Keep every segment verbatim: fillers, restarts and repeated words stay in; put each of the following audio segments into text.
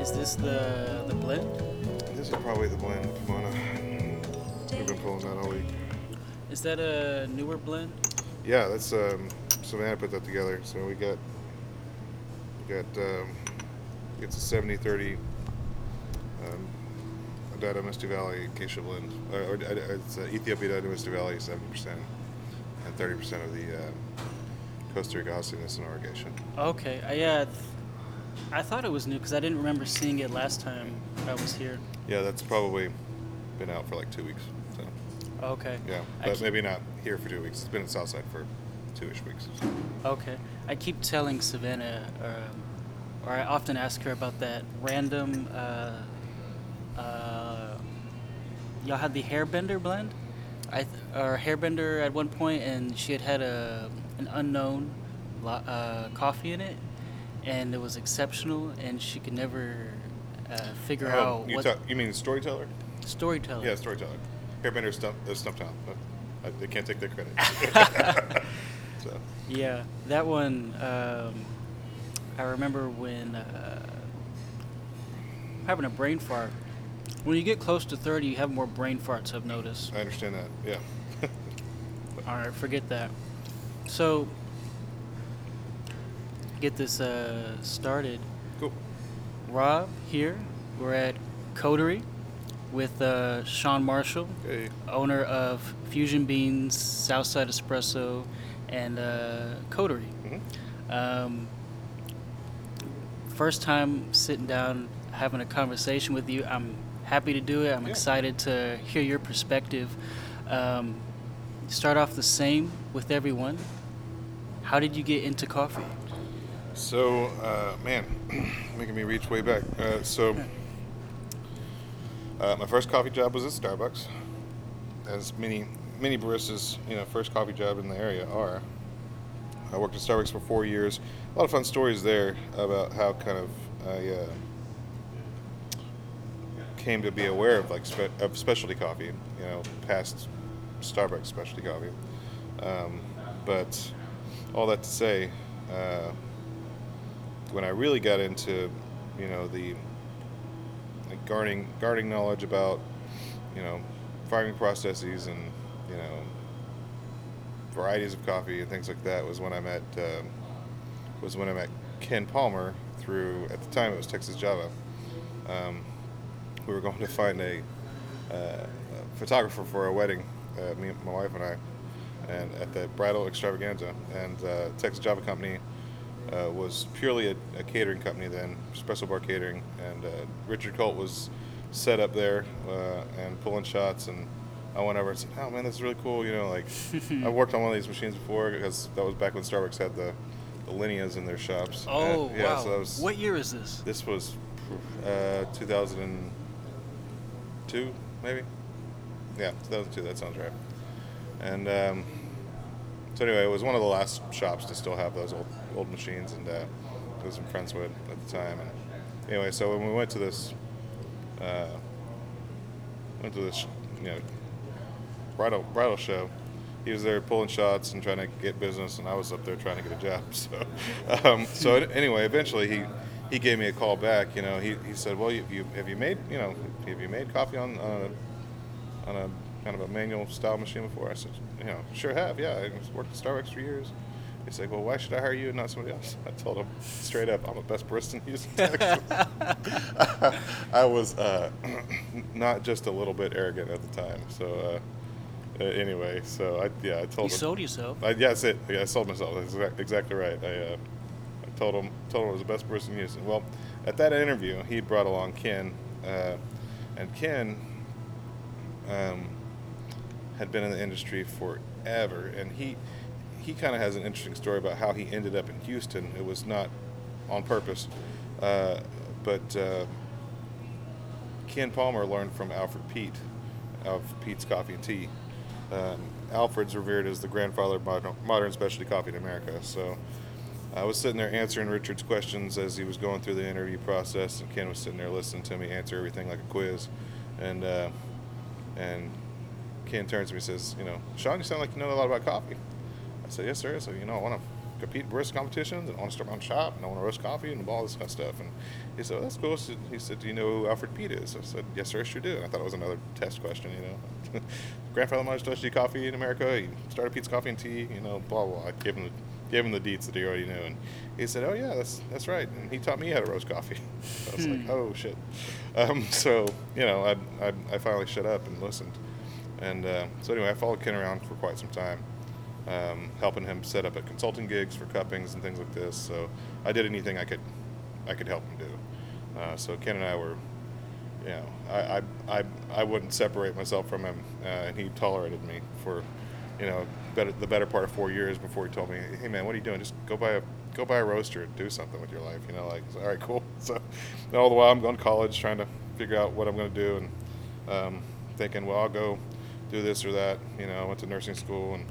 Is this the the blend? This is probably the blend, the Pomona. We've been pulling that all week. Is that a newer blend? Yeah, that's um, Savannah put that together. So we got we got um, it's a seventy thirty um, Dada Misty Valley Acacia blend. Or, or, it's uh, Ethiopia Dada Misty Valley seventy percent and thirty percent of the uh, Costa Rica hostiness and irrigation. Okay, I, yeah, th- I thought it was new because I didn't remember seeing it last time I was here. Yeah, that's probably been out for like two weeks. So. Okay. Yeah, but keep... maybe not here for two weeks. It's been in Southside for two-ish weeks. So. Okay. I keep telling Savannah, um, or I often ask her about that random, uh, uh, y'all had the Hairbender blend? I th- or Hairbender at one point, and she had had a an unknown uh, coffee in it, and it was exceptional, and she could never uh, figure um, out you what... Talk, you mean Storyteller? Storyteller. Yeah, Storyteller. Hairbender stump, uh, stumped out. Uh, they can't take their credit. So. Yeah, that one, um, I remember when uh, having a brain fart. When you get close to thirty, you have more brain farts, I've noticed. I understand that, yeah. All right, forget that. So, get this uh, started. Cool. Rob here. We're at Coterie with uh, Sean Marshall, hey. Owner of Fusion Beans, Southside Espresso, and uh, Coterie. Mm-hmm. Um, first time sitting down, having a conversation with you. I'm happy to do it. I'm yeah. excited to hear your perspective. Um, start off the same with everyone. How did you get into coffee? So, uh, man, making me reach way back. Uh, so, uh, my first coffee job was at Starbucks, as many many baristas, you know, first coffee job in the area are. I worked at Starbucks for four years. A lot of fun stories there about how kind of I uh, came to be aware of like spe- of specialty coffee, you know, past Starbucks specialty coffee. Um, but all that to say. Uh, when I really got into, you know, the like gardening, gardening knowledge about, you know, farming processes and, you know, varieties of coffee and things like that was when I met, um, was when I met Ken Palmer through, at the time it was Texas Java. Um, we were going to find a, uh, a photographer for our wedding, uh, me, my wife and I, and at the bridal extravaganza, and uh, Texas Java Company Uh, was purely a, a catering company then, espresso bar catering, and uh, Richard Colt was set up there uh, and pulling shots, and I went over and said, oh man, that's really cool, you know, like, I've worked on one of these machines before, because that was back when Starbucks had the, the Lineas in their shops. Oh, and, yeah, wow. So that was, what year is this? This was uh, two thousand two, maybe? Yeah, two thousand two, that sounds right. And, um... So anyway, it was one of the last shops to still have those old old machines, and uh, it was in Friendswood at the time. And anyway, so when we went to this, uh, went to this, you know, bridal bridal show, he was there pulling shots and trying to get business, and I was up there trying to get a job. So, um, so anyway, eventually he, he gave me a call back. You know, he, he said, well, you, you have you made you know have you made coffee on on a, on a kind of a manual style machine before? I said, you know, sure have, yeah, I worked at Starbucks for years. He's like, well, why should I hire you and not somebody else? I told him straight up, I'm the best barista in Houston, Texas. I was uh, not just a little bit arrogant at the time. So uh, anyway, so I yeah, I told you him. You sold yourself. I, yeah, that's it. Yeah, I sold myself. That's exactly right. I uh, I told him told him I was the best barista in Houston. Well, at that interview, he brought along Ken, uh, and Ken. Um, had been in the industry forever, and he he kind of has an interesting story about how he ended up in Houston. It was not on purpose, uh, but uh, Ken Palmer learned from Alfred Peet of Peet's Coffee and Tea. Um, Alfred's revered as the grandfather of modern, modern specialty coffee in America. So I was sitting there answering Richard's questions as he was going through the interview process, and Ken was sitting there listening to me answer everything like a quiz, and uh, and Ken turns to me and says, you know, Sean, you sound like you know a lot about coffee. I said, yes, sir. So, you know, I want to compete in barista competitions and I want to start my own shop and I want to roast coffee and all this kind of stuff. And he said, oh, that's cool. So he said, do you know who Alfred Peet is? I said, yes, sir, I sure do. And I thought it was another test question, you know. Grandfather mother started coffee in America. He started Peet's Coffee and Tea, you know, blah, blah. I gave him the, gave him the deets that he already knew. And he said, oh, yeah, that's that's right. And he taught me how to roast coffee. So I was like, oh, shit. Um, so, you know, I, I, I finally shut up and listened. And uh, so anyway, I followed Ken around for quite some time, um, helping him set up at consulting gigs for cuppings and things like this. So I did anything I could, I could help him do. Uh, so Ken and I were, you know, I I, I, I wouldn't separate myself from him, uh, and he tolerated me for, you know, better, the better part of four years before he told me, hey man, what are you doing? Just go buy a go buy a roaster and do something with your life, you know? Like, all right, cool. So all the while I'm going to college, trying to figure out what I'm going to do, and um, thinking, well, I'll go do this or that, you know. I went to nursing school, and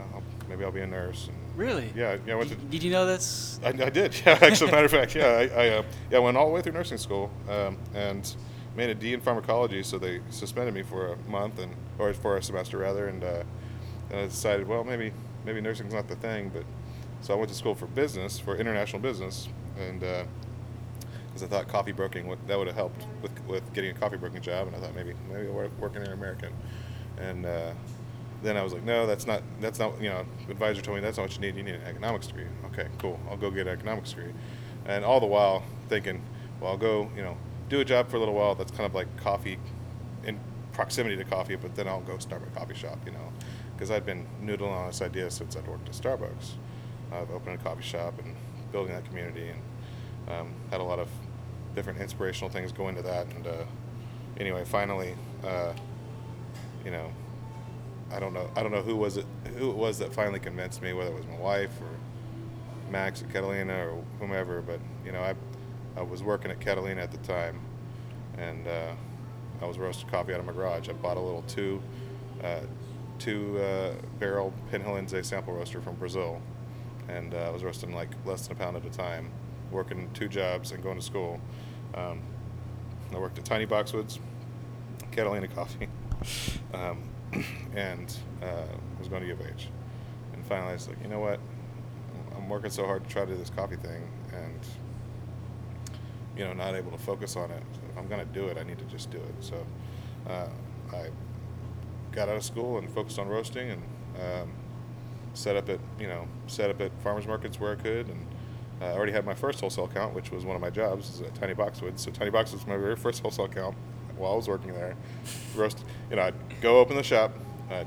uh, maybe I'll be a nurse. And really? Yeah. yeah I went did, to, did you know that's? I, I did. Yeah. Actually, as a matter of fact, yeah. I, I uh, yeah went all the way through nursing school, um, and made a D in pharmacology. So they suspended me for a month, and or for a semester rather, and uh, and I decided, well, maybe maybe nursing's not the thing. But so I went to school for business, for international business, and because uh, I thought coffee broking would, that would have helped with with getting a coffee broking job, and I thought maybe maybe I'll work, work in Air American. And uh, then I was like, no, that's not, that's not, you know, advisor told me that's not what you need. You need an economics degree. Okay, cool. I'll go get an economics degree. And all the while thinking, well, I'll go, you know, do a job for a little while that's kind of like coffee, in proximity to coffee, but then I'll go start my coffee shop, you know, because I'd been noodling on this idea since I'd worked at Starbucks. I've opened a coffee shop and building that community, and um, had a lot of different inspirational things go into that. And uh, anyway, finally, uh, you know, I don't know. I don't know who was it. Who it was that finally convinced me? Whether it was my wife or Max or Catalina or whomever. But you know, I I was working at Catalina at the time, and uh, I was roasting coffee out of my garage. I bought a little two uh, two uh, barrel Pinhel Enze sample roaster from Brazil, and uh, I was roasting like less than a pound at a time, working two jobs and going to school. Um, I worked at Tiny Boxwoods, Catalina Coffee. Um, and uh, was going to give age, and finally I was like, you know what, I'm working so hard to try to do this coffee thing, and you know, not able to focus on it. So if I'm going to do it, I need to just do it. So uh, I got out of school and focused on roasting, and um, set up at you know set up at farmers markets where I could, and uh, I already had my first wholesale account, which was one of my jobs at Tiny Boxwoods. So Tiny Boxwoods was my very first wholesale account. While I was working there, roast, you know, I'd go open the shop, I'd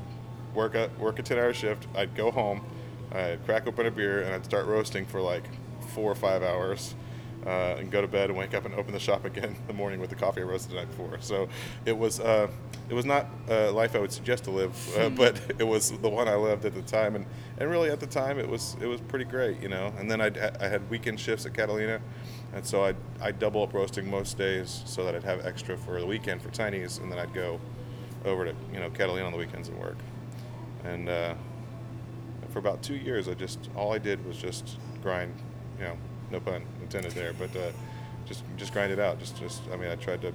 work a work a ten-hour shift, I'd go home, I'd crack open a beer, and I'd start roasting for like four or five hours, uh, and go to bed and wake up and open the shop again in the morning with the coffee I roasted the night before. So it was uh, it was not a life I would suggest to live, uh, but it was the one I lived at the time, and, and really at the time it was it was pretty great, you know. And then I'd, I had weekend shifts at Catalina. And so I'd, I'd double up roasting most days so that I'd have extra for the weekend for Tiny's, and then I'd go over to, you know, Catalina on the weekends and work. And uh, for about two years, I just, all I did was just grind, you know, no pun intended there, but uh, just just grind it out. Just, just I mean, I tried to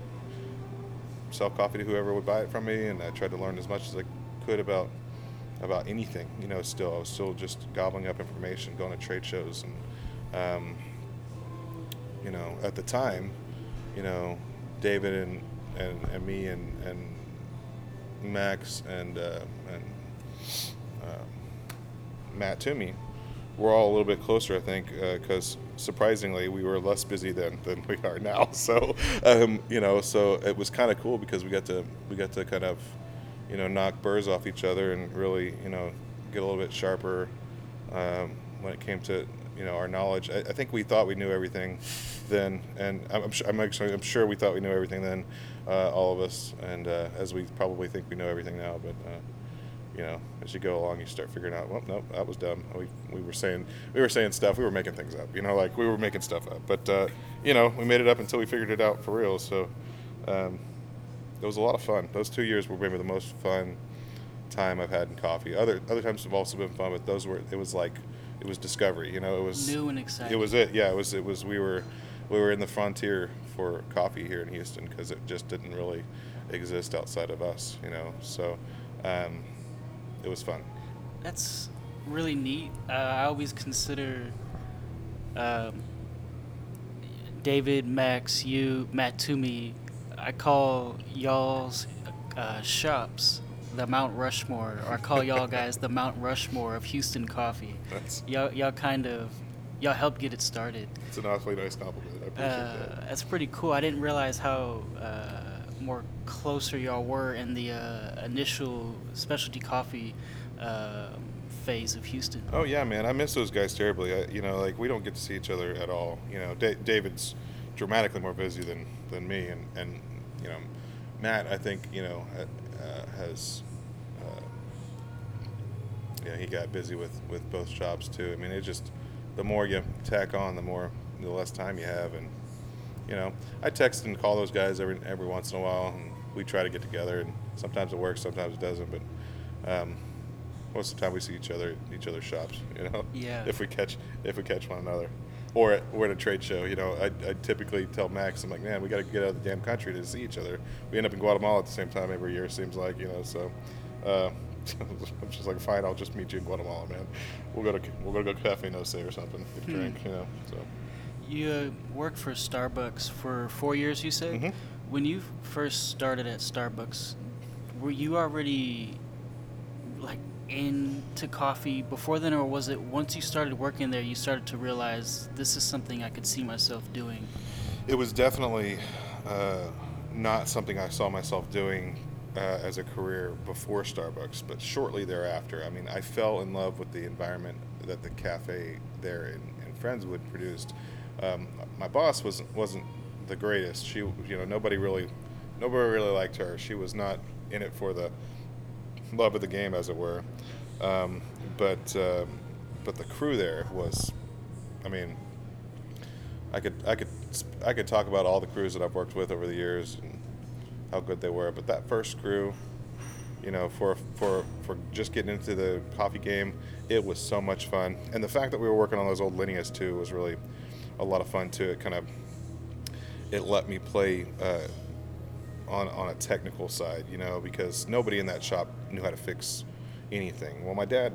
sell coffee to whoever would buy it from me, and I tried to learn as much as I could about about anything, you know, still. I was still just gobbling up information, going to trade shows, and um, you know, at the time, you know, David and, and, and me and, and Max and, uh, and uh, Matt Toomey were all a little bit closer, I think, because uh, surprisingly we were less busy then than we are now. So, um, you know, so it was kind of cool because we got to we got to kind of, you know, knock burrs off each other and really, you know, get a little bit sharper um, when it came to, you know, our knowledge. I, I think we thought we knew everything then, and I'm, I'm, sure, I'm actually I'm sure we thought we knew everything then, uh, all of us, and uh, as we probably think we know everything now. But uh, you know, as you go along, you start figuring out, well, nope, that was dumb. We we were saying we were saying stuff. We were making things up. You know, like we were making stuff up. But uh, you know, we made it up until we figured it out for real. So um, it was a lot of fun. Those two years were maybe the most fun time I've had in coffee. Other other times have also been fun, but those were it was like. It was discovery, you know. It was new and exciting. It was it, yeah. It was it was we were, we were in the frontier for coffee here in Houston because it just didn't really exist outside of us, you know. So, um, it was fun. That's really neat. Uh, I always consider um, David, Max, you, Matt Toomey, I call y'all's uh, shops the Mount Rushmore, or I call y'all guys the Mount Rushmore of Houston coffee. That's... Y'all, y'all kind of, y'all helped get it started. It's an awfully nice compliment. I appreciate uh, that. That's pretty cool. I didn't realize how uh, more closer y'all were in the uh, initial specialty coffee uh, phase of Houston. Oh yeah, man, I miss those guys terribly. I, you know, like we don't get to see each other at all. You know, D- David's dramatically more busy than, than me, and, and you know, Matt, I think you know uh, has, uh, yeah, he got busy with, with both shops too. I mean, it just the more you tack on, the more the less time you have, and you know, I text and call those guys every every once in a while, and we try to get together, and sometimes it works, sometimes it doesn't, but. Um, Most of the time we see each other at each other's shops, you know. Yeah. If we catch if we catch one another, or at, we're at a trade show, you know. I, I typically tell Max, I'm like, man, we got to get out of the damn country to see each other. We end up in Guatemala at the same time every year, it seems like, you know. So uh, I'm just like, fine, I'll just meet you in Guatemala, man. We'll go to we'll go to Café or something, get a hmm. drink, you know. So you uh, worked for Starbucks for four years, you said. Mm-hmm. When you first started at Starbucks, were you already like into coffee before then, or was it once you started working there you started to realize this is something I could see myself doing? It was definitely uh, not something I saw myself doing uh, as a career before Starbucks, but shortly thereafter. I mean, I fell in love with the environment that the cafe there in, in Friendswood produced. Um, my boss was, wasn't the greatest. She, you know, nobody really, nobody really liked her. She was not in it for the love of the game, as it were, um, but um, but the crew there was, I mean, I could I could I could talk about all the crews that I've worked with over the years and how good they were, but that first crew, you know, for for for just getting into the coffee game, it was so much fun, and the fact that we were working on those old lineas too was really a lot of fun too. It kind of it let me play. Uh, on on a technical side, you know, because nobody in that shop knew how to fix anything. Well, my dad,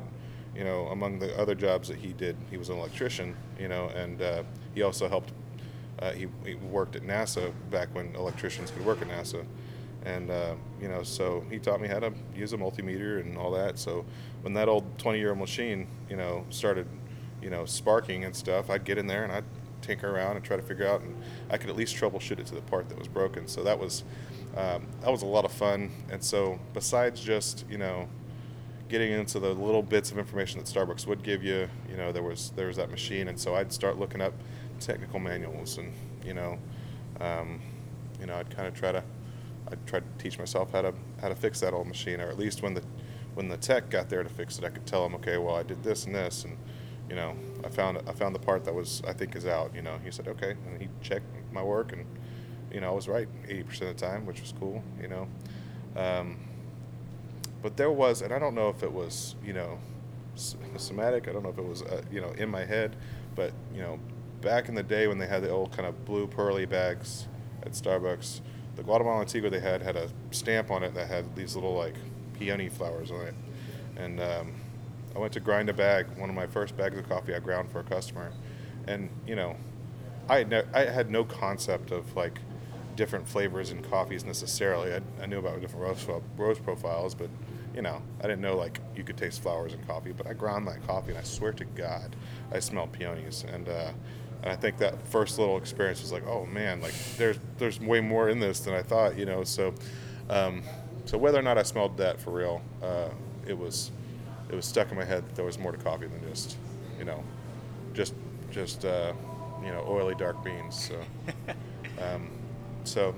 you know, among the other jobs that he did, he was an electrician, you know, and uh, he also helped, uh, he, he worked at NASA back when electricians could work at NASA. And, uh, you know, so he taught me how to use a multimeter and all that. So when that old twenty-year-old machine, you know, started, you know, sparking and stuff, I'd get in there and I'd tinker around and try to figure out, and I could at least troubleshoot it to the part that was broken. So that was... Um, that was a lot of fun, and so besides just, you know, getting into the little bits of information that Starbucks would give you, you know, there was there was that machine, and so I'd start looking up technical manuals, and you know, um, you know, I'd kind of try to, I'd try to teach myself how to how to fix that old machine, or at least when the when the tech got there to fix it, I could tell them, okay, well, I did this and this, and you know, I found I found the part that was I think is out, you know. He said, okay, and he checked my work and. You know, I was right eighty percent of the time, which was cool, you know. Um, but there was, and I don't know if it was, you know, somatic. I don't know if it was, uh, you know, in my head. But, you know, back in the day when they had the old kind of blue pearly bags at Starbucks, the Guatemalan Tigre they had had a stamp on it that had these little, like, peony flowers on it. And um, I went to grind a bag. One of my first bags of coffee I ground for a customer. And, you know, I had no, I had no concept of, like, different flavors and coffees necessarily. I, I knew about different roast, roast profiles, but you know, I didn't know like you could taste flowers in coffee. But I ground that coffee, and I swear to God, I smelled peonies. And uh, and I think that first little experience was like, oh man, like there's there's way more in this than I thought, you know. So um, so whether or not I smelled that for real, uh, it was it was stuck in my head that there was more to coffee than just you know, just just uh, you know, oily dark beans. So. Um, So,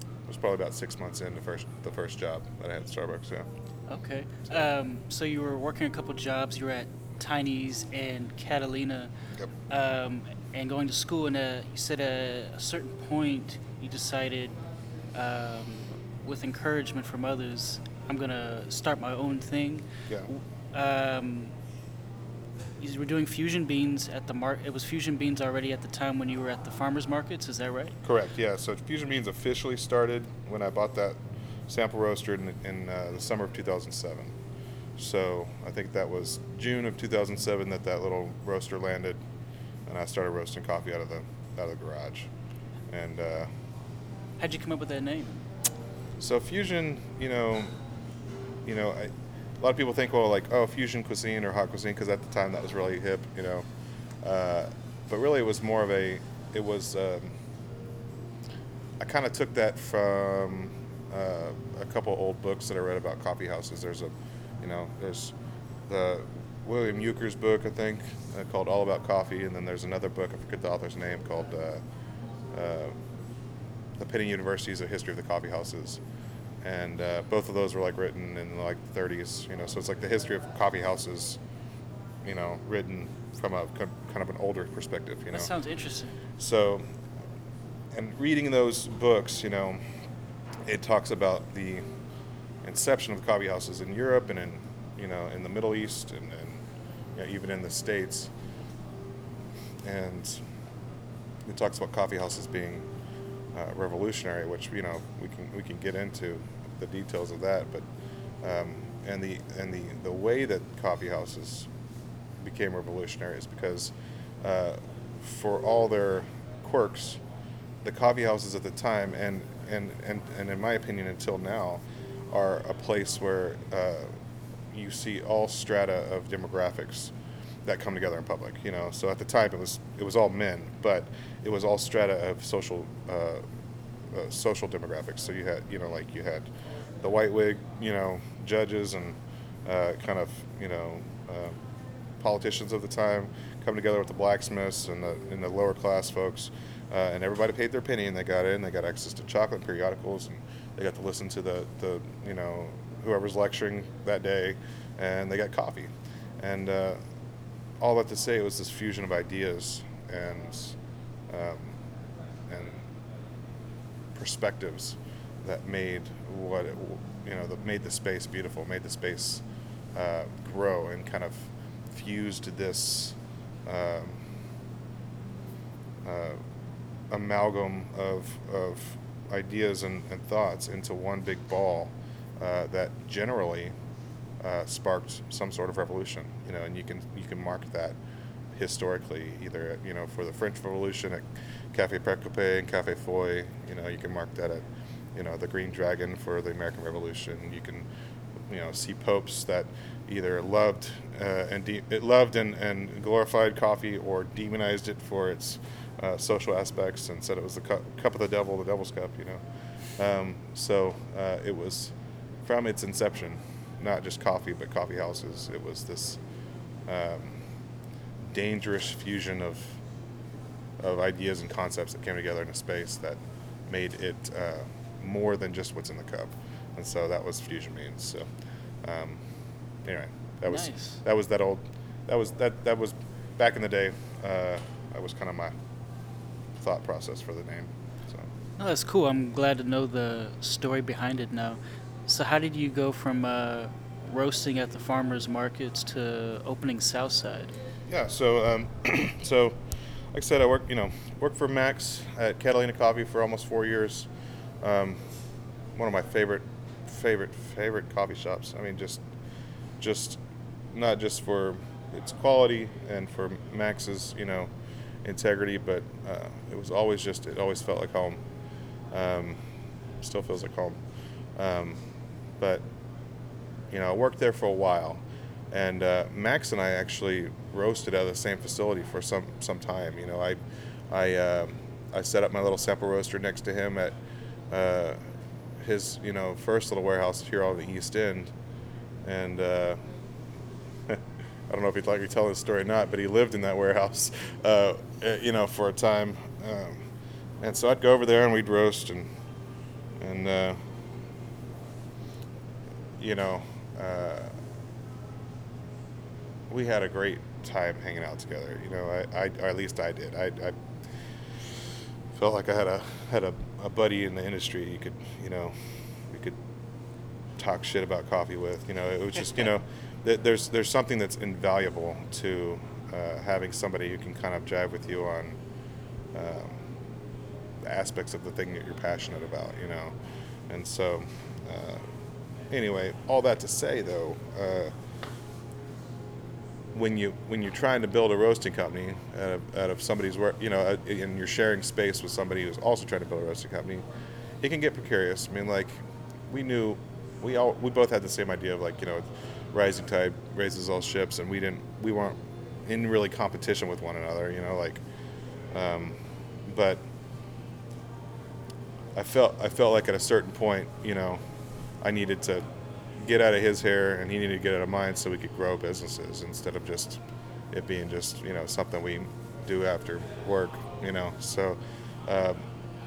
it was probably about six months into first the first job that I had at Starbucks. Yeah. Okay. Um, so you were working a couple jobs. You were at Tiny's and Catalina. Yep. Um, and going to school, and uh, you said at a certain point you decided, um, with encouragement from others, I'm gonna start my own thing. Yeah. Um, you were doing Fusion Beans at the market. It was Fusion Beans already at the time when you were at the farmers markets, is that right? Correct, yeah. So Fusion Beans officially started when I bought that sample roaster in, in uh, the summer of two thousand seven. So I think that was June of two thousand seven that that little roaster landed, and I started roasting coffee out of the out of the garage. And uh, how'd you come up with that name? So fusion, you know, you know, I, a lot of people think, well, like, oh, fusion cuisine or hot cuisine, because at the time that was really hip, you know. Uh, but really, it was more of a, it was. Um, I kind of took that from uh, a couple old books that I read about coffee houses. There's a You know, there's the William Euchre's book, I think, uh, called All About Coffee, and then there's another book, I forget the author's name, called uh, uh, The Penny Universities, A History of the Coffee Houses. And uh, both of those were, like, written in, like, the thirties, you know, so it's, like, the history of coffee houses, you know, written from a com- kind of an older perspective, you know. That sounds interesting. So, and reading those books, you know, it talks about the inception of the coffee houses in Europe and in, you know, in the Middle East and, and you know, even in the States. And it talks about coffee houses being uh, revolutionary, which, you know, we can we can get into the details of that. But um, and the and the, the way that coffee houses became revolutionary is because uh, for all their quirks, the coffee houses at the time and and, and, and in my opinion until now are a place where uh, you see all strata of demographics that come together in public. You know, so at the time it was it was all men, but it was all strata of social uh, uh, social demographics. So you had you know like you had the white wig, you know, judges and uh, kind of you know uh, politicians of the time come together with the blacksmiths and the and the lower class folks, uh, and everybody paid their penny and they got in. They got access to chocolate and periodicals and. They got to listen to the, the, you know, whoever's lecturing that day, and they got coffee. And uh, all that to say, it was this fusion of ideas and um, and perspectives that made what it, you know, that made the space beautiful, made the space uh, grow, and kind of fused this um, uh, amalgam of of. ideas and, and thoughts into one big ball uh, that generally uh, sparked some sort of revolution, you know, and you can you can mark that historically either, you know, for the French Revolution at Café Precopé and Café Foy, you know, you can mark that at, you know, the Green Dragon for the American Revolution. You can, you know, see popes that either loved uh, and de- it loved and, and glorified coffee or demonized it for its Uh, social aspects and said it was the cu- cup of the devil, the devil's cup, you know. Um, so uh, it was, from its inception, not just coffee, but coffee houses, it was this um, dangerous fusion of of ideas and concepts that came together in a space that made it uh, more than just what's in the cup. And so that was Fusion Beans. So um, anyway, that was nice. that was that old, that was, that, that was back in the day, uh, that was kind of my thought process for the name. So. No, that's cool. I'm glad to know the story behind it now. So how did you go from uh, roasting at the farmers markets to opening Southside? Yeah, so um, so like I said, I worked you know worked for Max at Catalina Coffee for almost four years. Um, one of my favorite favorite favorite coffee shops. I mean, just just not just for its quality and for Max's you know. integrity, but uh, it was always just, it always felt like home. Um, still feels like home. Um, but, you know, I worked there for a while, and uh, Max and I actually roasted out of the same facility for some, some time. You know, I I, uh, I set up my little sample roaster next to him at uh, his, you know, first little warehouse here on the East End, and uh, I don't know if he'd like me to tell this story or not, but he lived in that warehouse, uh, you know, for a time. Um, and so I'd go over there and we'd roast and, and uh, you know, uh, we had a great time hanging out together. You know, I, I or at least I did. I, I felt like I had a had a, a buddy in the industry. You could, you know, you could talk shit about coffee with. You know, it was just, you know. There's there's something that's invaluable to uh, having somebody who can kind of jive with you on um, aspects of the thing that you're passionate about, you know. And so, uh, anyway, all that to say, though, uh, when you when you're trying to build a roasting company out of, out of somebody's work, you know, and you're sharing space with somebody who's also trying to build a roasting company, it can get precarious. I mean, like, we knew we all we both had the same idea of, like, you know, rising tide raises all ships, and we didn't we weren't in really competition with one another, you know, like, um, but I felt I felt like at a certain point, you know, I needed to get out of his hair and he needed to get out of mine so we could grow businesses instead of just it being just, you know, something we do after work, you know. So uh,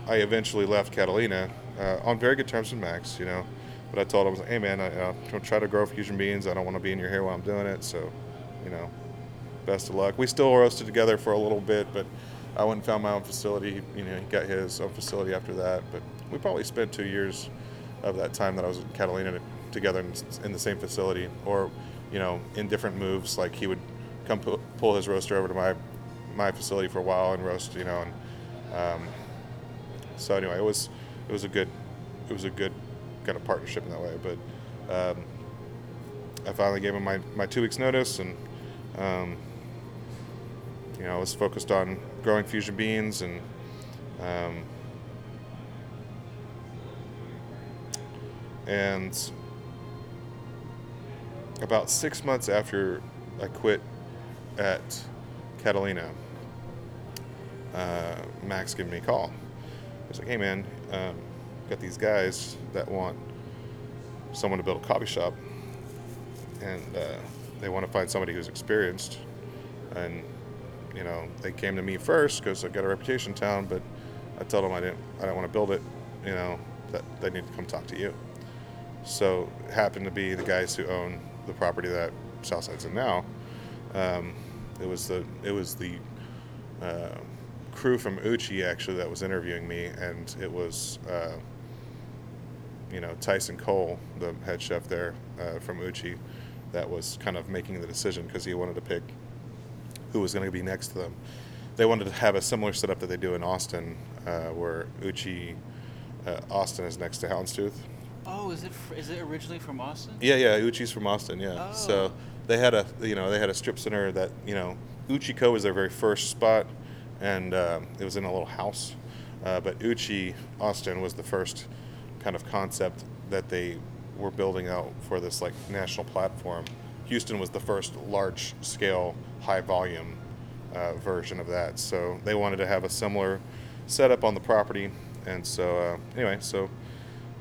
I eventually left Catalina uh, on very good terms with Max, you know, but I told him, I was like, hey man, I, uh, don't try to grow Fusion Beans. I don't want to be in your hair while I'm doing it. So, you know, best of luck. We still roasted together for a little bit, but I went and found my own facility. You know, he got his own facility after that, but we probably spent two years of that time that I was in Catalina to, together in, in the same facility, or, you know, in different moves. Like, he would come pu- pull his roaster over to my my facility for a while and roast, you know. And um, so anyway, it was it was a good it was a good kind of partnership in that way. But um, I finally gave him my, my two weeks notice, and um, you know, I was focused on growing Fusion Beans, and um, and. About six months after I quit at Catalina, uh, Max gave me a call. He was like, hey man, um, got these guys that want someone to build a coffee shop, and uh, they want to find somebody who's experienced. And, you know, they came to me first because I got a reputation in town, but I told them I didn't, I don't want to build it, you know, that they need to come talk to you. So it happened to be the guys who own the property that Southside's in now. Um, it was the it was the uh, crew from Uchi actually that was interviewing me, and it was uh, you know, Tyson Cole, the head chef there uh, from Uchi, that was kind of making the decision because he wanted to pick who was going to be next to them. They wanted to have a similar setup that they do in Austin, uh, where Uchi uh, Austin is next to Houndstooth. Oh, is it is it originally from Austin? Yeah, yeah, Uchi's from Austin, yeah. Oh. So they had a, you know, they had a strip center that, you know, Uchi Co. was their very first spot, and um, it was in a little house. Uh, but Uchi Austin was the first kind of concept that they were building out for this, like, national platform. Houston was the first large-scale, high-volume uh, version of that. So they wanted to have a similar setup on the property, and so uh, anyway, so...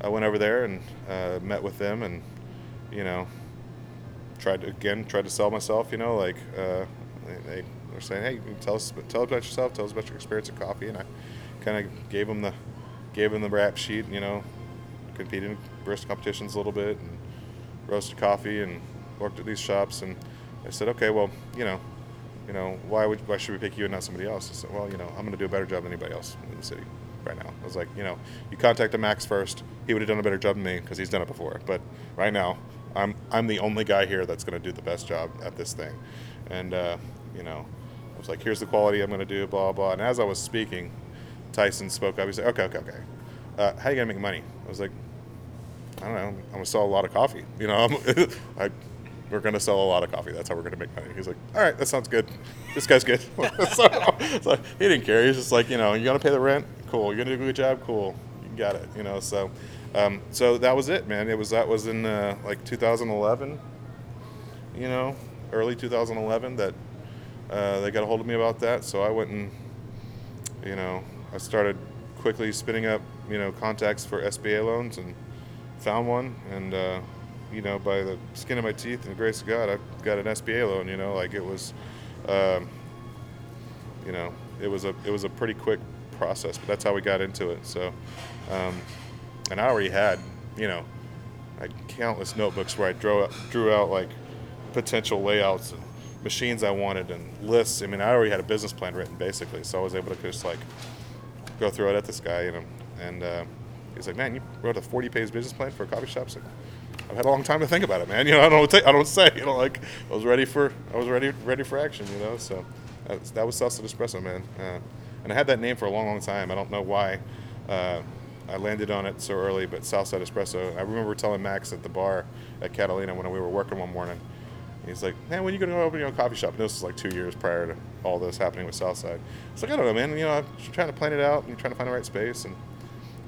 I went over there and uh, met with them, and, you know, tried to, again, tried to sell myself, you know, like, uh, they, they were saying, hey, you tell us, tell us about yourself, tell us about your experience at coffee, and I kind of gave them the, gave them the rap sheet, you know, competed in barista competitions a little bit, and roasted coffee, and worked at these shops, and I said, okay, well, you know, you know, why would, why should we pick you and not somebody else? I said, well, you know, I'm going to do a better job than anybody else in the city right now. I was like, you know, you contacted Max first. He would have done a better job than me because he's done it before. But right now, I'm I'm the only guy here that's going to do the best job at this thing. And, uh, you know, I was like, here's the quality I'm going to do, blah, blah. And as I was speaking, Tyson spoke up. He said, okay, okay, okay. Uh, how are you going to make money? I was like, I don't know. I'm going to sell a lot of coffee. You know, I'm, I, we're going to sell a lot of coffee. That's how we're going to make money. He's like, all right, that sounds good. This guy's good. so, so he didn't care. He's just like, you know, you got to pay the rent? Cool. You're gonna do a good job. Cool. You got it. You know. So, um, so that was it, man. It was that was in uh, like two thousand eleven, you know, early two thousand eleven that uh, they got a hold of me about that. So I went and, you know, I started quickly spinning up, you know, contacts for S B A loans and found one. And uh, you know, by the skin of my teeth and the grace of God, I got an S B A loan. You know, like it was, um, you know, it was a it was a pretty quick process, but that's how we got into it. So, um, and I already had, you know, I had countless notebooks where I drew out, drew out like potential layouts and machines I wanted and lists. I mean, I already had a business plan written basically, so I was able to just like go throw it at this guy, you know. And uh, he's like, "Man, you wrote a forty-page business plan for a coffee shop." I was like, "I've had a long time to think about it, man. You know, I don't, t- I don't say, you know, like I was ready for, I was ready, ready for action, you know." So that was, that was Southside Espresso, man. Uh, And I had that name for a long, long time. I don't know why uh, I landed on it so early, but Southside Espresso. I remember telling Max at the bar at Catalina when we were working one morning, And he's like, man, when are you going to open your own coffee shop? And this was like two years prior to all this happening with Southside. It's like, I don't know, man. You know, I'm trying to plan it out and trying to find the right space. And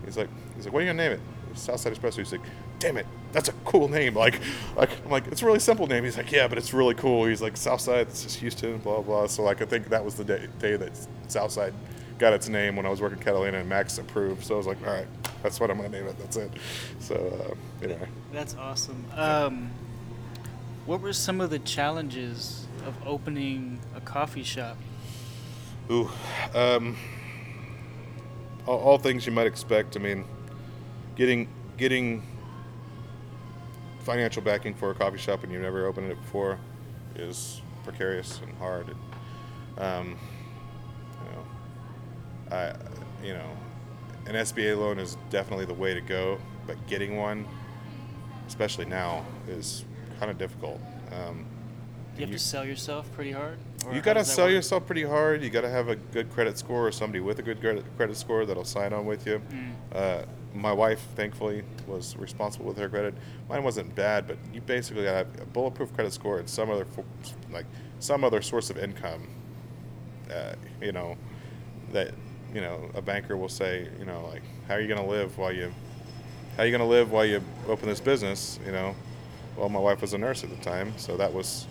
he's like, he's like, what are you going to name it? Southside Espresso. He's like, damn it, that's a cool name. Like, like I'm like, it's a really simple name. He's like, yeah, but it's really cool. He's like, Southside, it's just Houston, blah, blah. So like, I think that was the day, day that Southside got its name when I was working at Catalina and Max approved. So I was like, all right, that's what I'm going to name it. That's it. So, uh, anyway. That's awesome. Um, what were some of the challenges of opening a coffee shop? Ooh, um, all, all things you might expect. I mean, Getting getting financial backing for a coffee shop and you've never opened it before is precarious and hard. And, um, you know, I you know, an S B A loan is definitely the way to go, but getting one, especially now, is kind of difficult. Um, you have you, to sell yourself pretty hard. You got to sell work? yourself pretty hard. You got to have a good credit score or somebody with a good credit score that'll sign on with you. Mm. Uh, My wife, thankfully, was responsible with her credit. Mine wasn't bad, but you basically got a bulletproof credit score and some other, like some other source of income. Uh, you know, that you know a banker will say, you know, like, how are you gonna live while you, how are you gonna live while you open this business? You know, well, my wife was a nurse at the time, so that was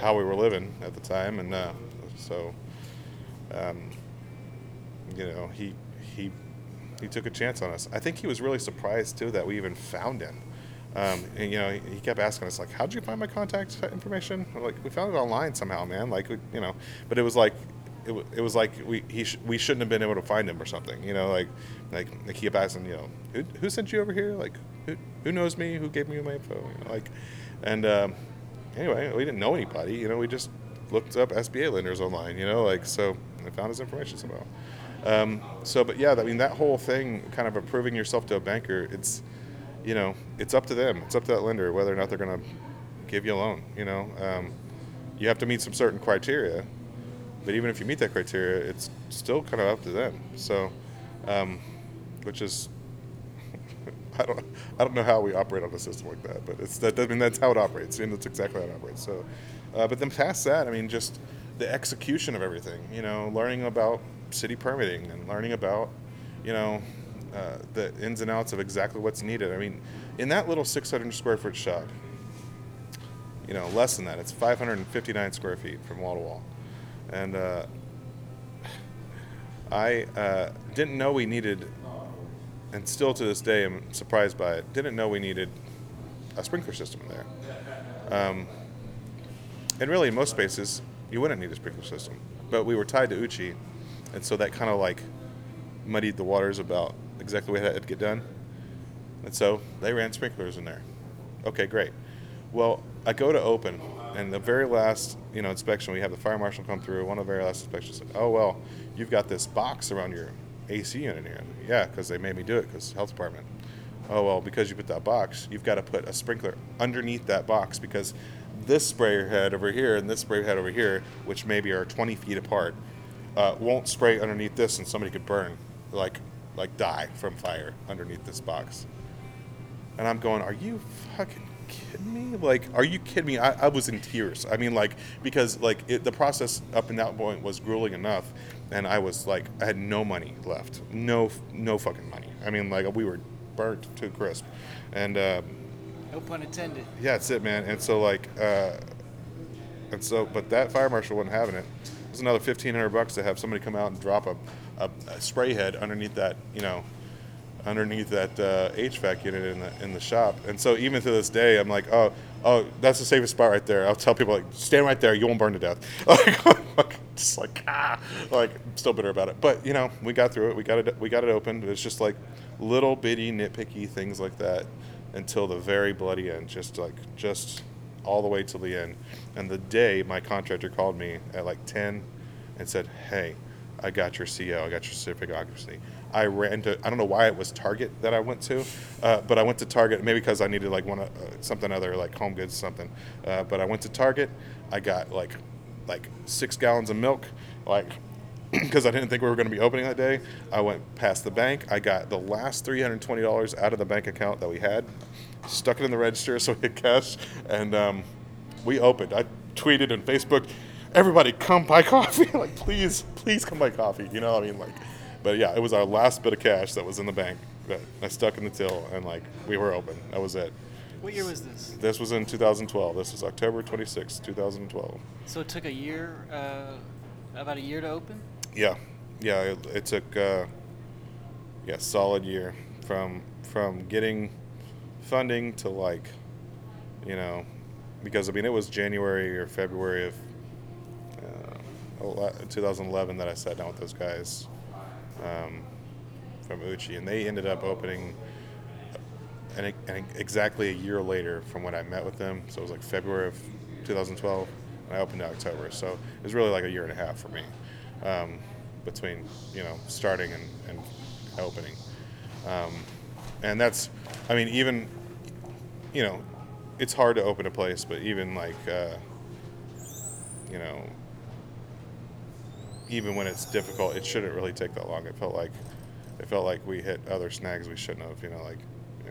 how we were living at the time, and uh, so, um, you know, he he. He took a chance on us. I think he was really surprised, too, that we even found him. Um, and, you know, he, he kept asking us, like, how'd you find my contact information? We're like, we found it online somehow, man. Like, we, you know, but it was like, it, it was like we he sh- we shouldn't have been able to find him or something. You know, like, like, like he kept asking, you know, who, who sent you over here? Like, who, who knows me? Who gave me my info? You know, like, and um, anyway, we didn't know anybody. You know, we just looked up S B A lenders online, you know, like, so I found his information somehow. Um, so, but yeah, I mean, that whole thing, kind of approving yourself to a banker, it's, you know, it's up to them. It's up to that lender whether or not they're going to give you a loan, you know. Um, you have to meet some certain criteria, but even if you meet that criteria, it's still kind of up to them. So, um, which is, I don't, I don't know how we operate on a system like that, but it's that, I mean, that's how it operates, and that's exactly how it operates. So, uh, but then past that, I mean, just the execution of everything, you know, learning about city permitting and learning about, you know, uh, the ins and outs of exactly what's needed. I mean, in that little six hundred square foot shop, you know, less than that, it's five hundred fifty-nine square feet from wall to wall. And uh, I uh, didn't know we needed, and still to this day I'm surprised by it, didn't know we needed a sprinkler system in there. Um, and really in most spaces, you wouldn't need a sprinkler system. But we were tied to Uchi, and so that kind of like muddied the waters about exactly what had to get done. And so they ran sprinklers in there. Okay, great. Well, I go to open, and the very last, you know, inspection, we have the fire marshal come through. One of the very last inspections said, oh, well, you've got this box around your A C unit here. Like, yeah, because they made me do it because health department. Oh, well, because you put that box, you've got to put a sprinkler underneath that box because this sprayer head over here and this sprayer head over here, which maybe are twenty feet apart, Uh, won't spray underneath this, and somebody could burn, like, like die from fire underneath this box. And I'm going, are you fucking kidding me? Like, are you kidding me? I, I was in tears. I mean, like, because like it, the process up in that point was grueling enough, and I was like, I had no money left, no, no fucking money. I mean, like, we were burnt to a crisp, and uh, no pun intended. Yeah, that's it, man. And so like, uh, and so, but that fire marshal wasn't having it. It was another fifteen hundred bucks to have somebody come out and drop a, a, a spray head underneath that, you know, underneath that uh, H V A C unit in the in the shop. And so even to this day, I'm like, oh, oh, that's the safest spot right there. I'll tell people, like, stand right there. You won't burn to death. Like, just like, ah, like, I'm still bitter about it. But, you know, we got through it. We got it. We got it opened. It's just like little bitty nitpicky things like that until the very bloody end, just like just. all the way till the end. And the day my contractor called me at like ten and said, hey, I got your C O, I got your certificate of occupancy. I ran to, I don't know why it was Target that I went to, uh, but I went to Target, maybe because I needed like one, uh, something other, like home goods, something. Uh, but I went to Target, I got like, like six gallons of milk, like, because I didn't think we were going to be opening that day. I went past the bank, I got the last three hundred twenty dollars out of the bank account that we had, stuck it in the register so we had cash, and um, we opened. I tweeted and Facebook, everybody come buy coffee. Like, please, please come buy coffee. You know what I mean? Like, but yeah, it was our last bit of cash that was in the bank that I stuck in the till, and like we were open. That was it. What year was this? This was in two thousand twelve. This was October twenty-sixth, twenty twelve. So it took a year, uh, about a year to open? Yeah. Yeah, it, it took uh, yeah, solid year from from getting funding to like, you know, because I mean, it was January or February of uh, twenty eleven that I sat down with those guys um, from Uchi, and they ended up opening And, and exactly a year later from when I met with them. So it was like February of twenty twelve, and I opened in October. So it was really like a year and a half for me um, between, you know, starting and, and opening. Um, and that's, I mean, even, you know, it's hard to open a place, but even like, uh, you know, even when it's difficult, it shouldn't really take that long. It felt like, it felt like we hit other snags we shouldn't have, you know, like,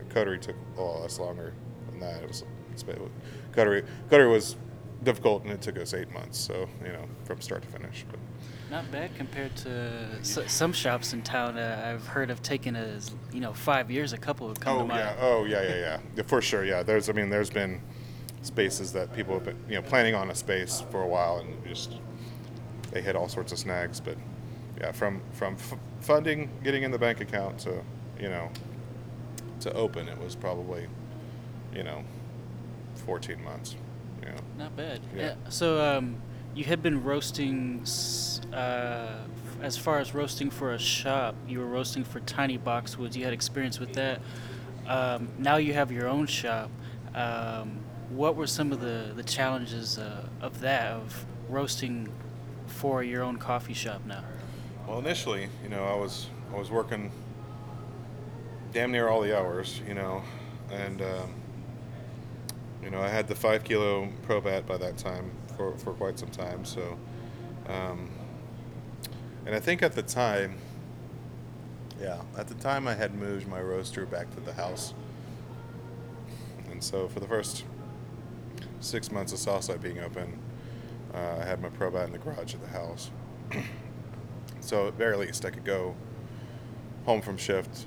Coterie took a lot less longer than that. It was, it was Coterie. Coterie was difficult, and it took us eight months. So you know, from start to finish. But not bad compared to yeah. so, some shops in town. Uh, I've heard of taking a you know five years. A couple have come oh, to mind. Yeah. Oh yeah, yeah, yeah, yeah. For sure. Yeah. There's. I mean, there's been spaces that people have been you know planning on a space for a while, and just they hit all sorts of snags. But yeah, from from f- funding, getting in the bank account to you know. to open, it was probably, you know, fourteen months. You know. Not bad. Yeah. yeah. So um, you had been roasting, uh, as far as roasting for a shop, you were roasting for Tiny Boxwoods. You had experience with that. Um, now you have your own shop. Um, what were some of the, the challenges uh, of that, of roasting for your own coffee shop now? Well, initially, you know, I was I was working damn near all the hours, you know, and, um, you know, I had the five kilo Probat by that time for, for quite some time. So, um, and I think at the time, yeah, at the time I had moved my roaster back to the house. And so for the first six months of Southside being open, uh, I had my Probat in the garage at the house. So at very least I could go home from shift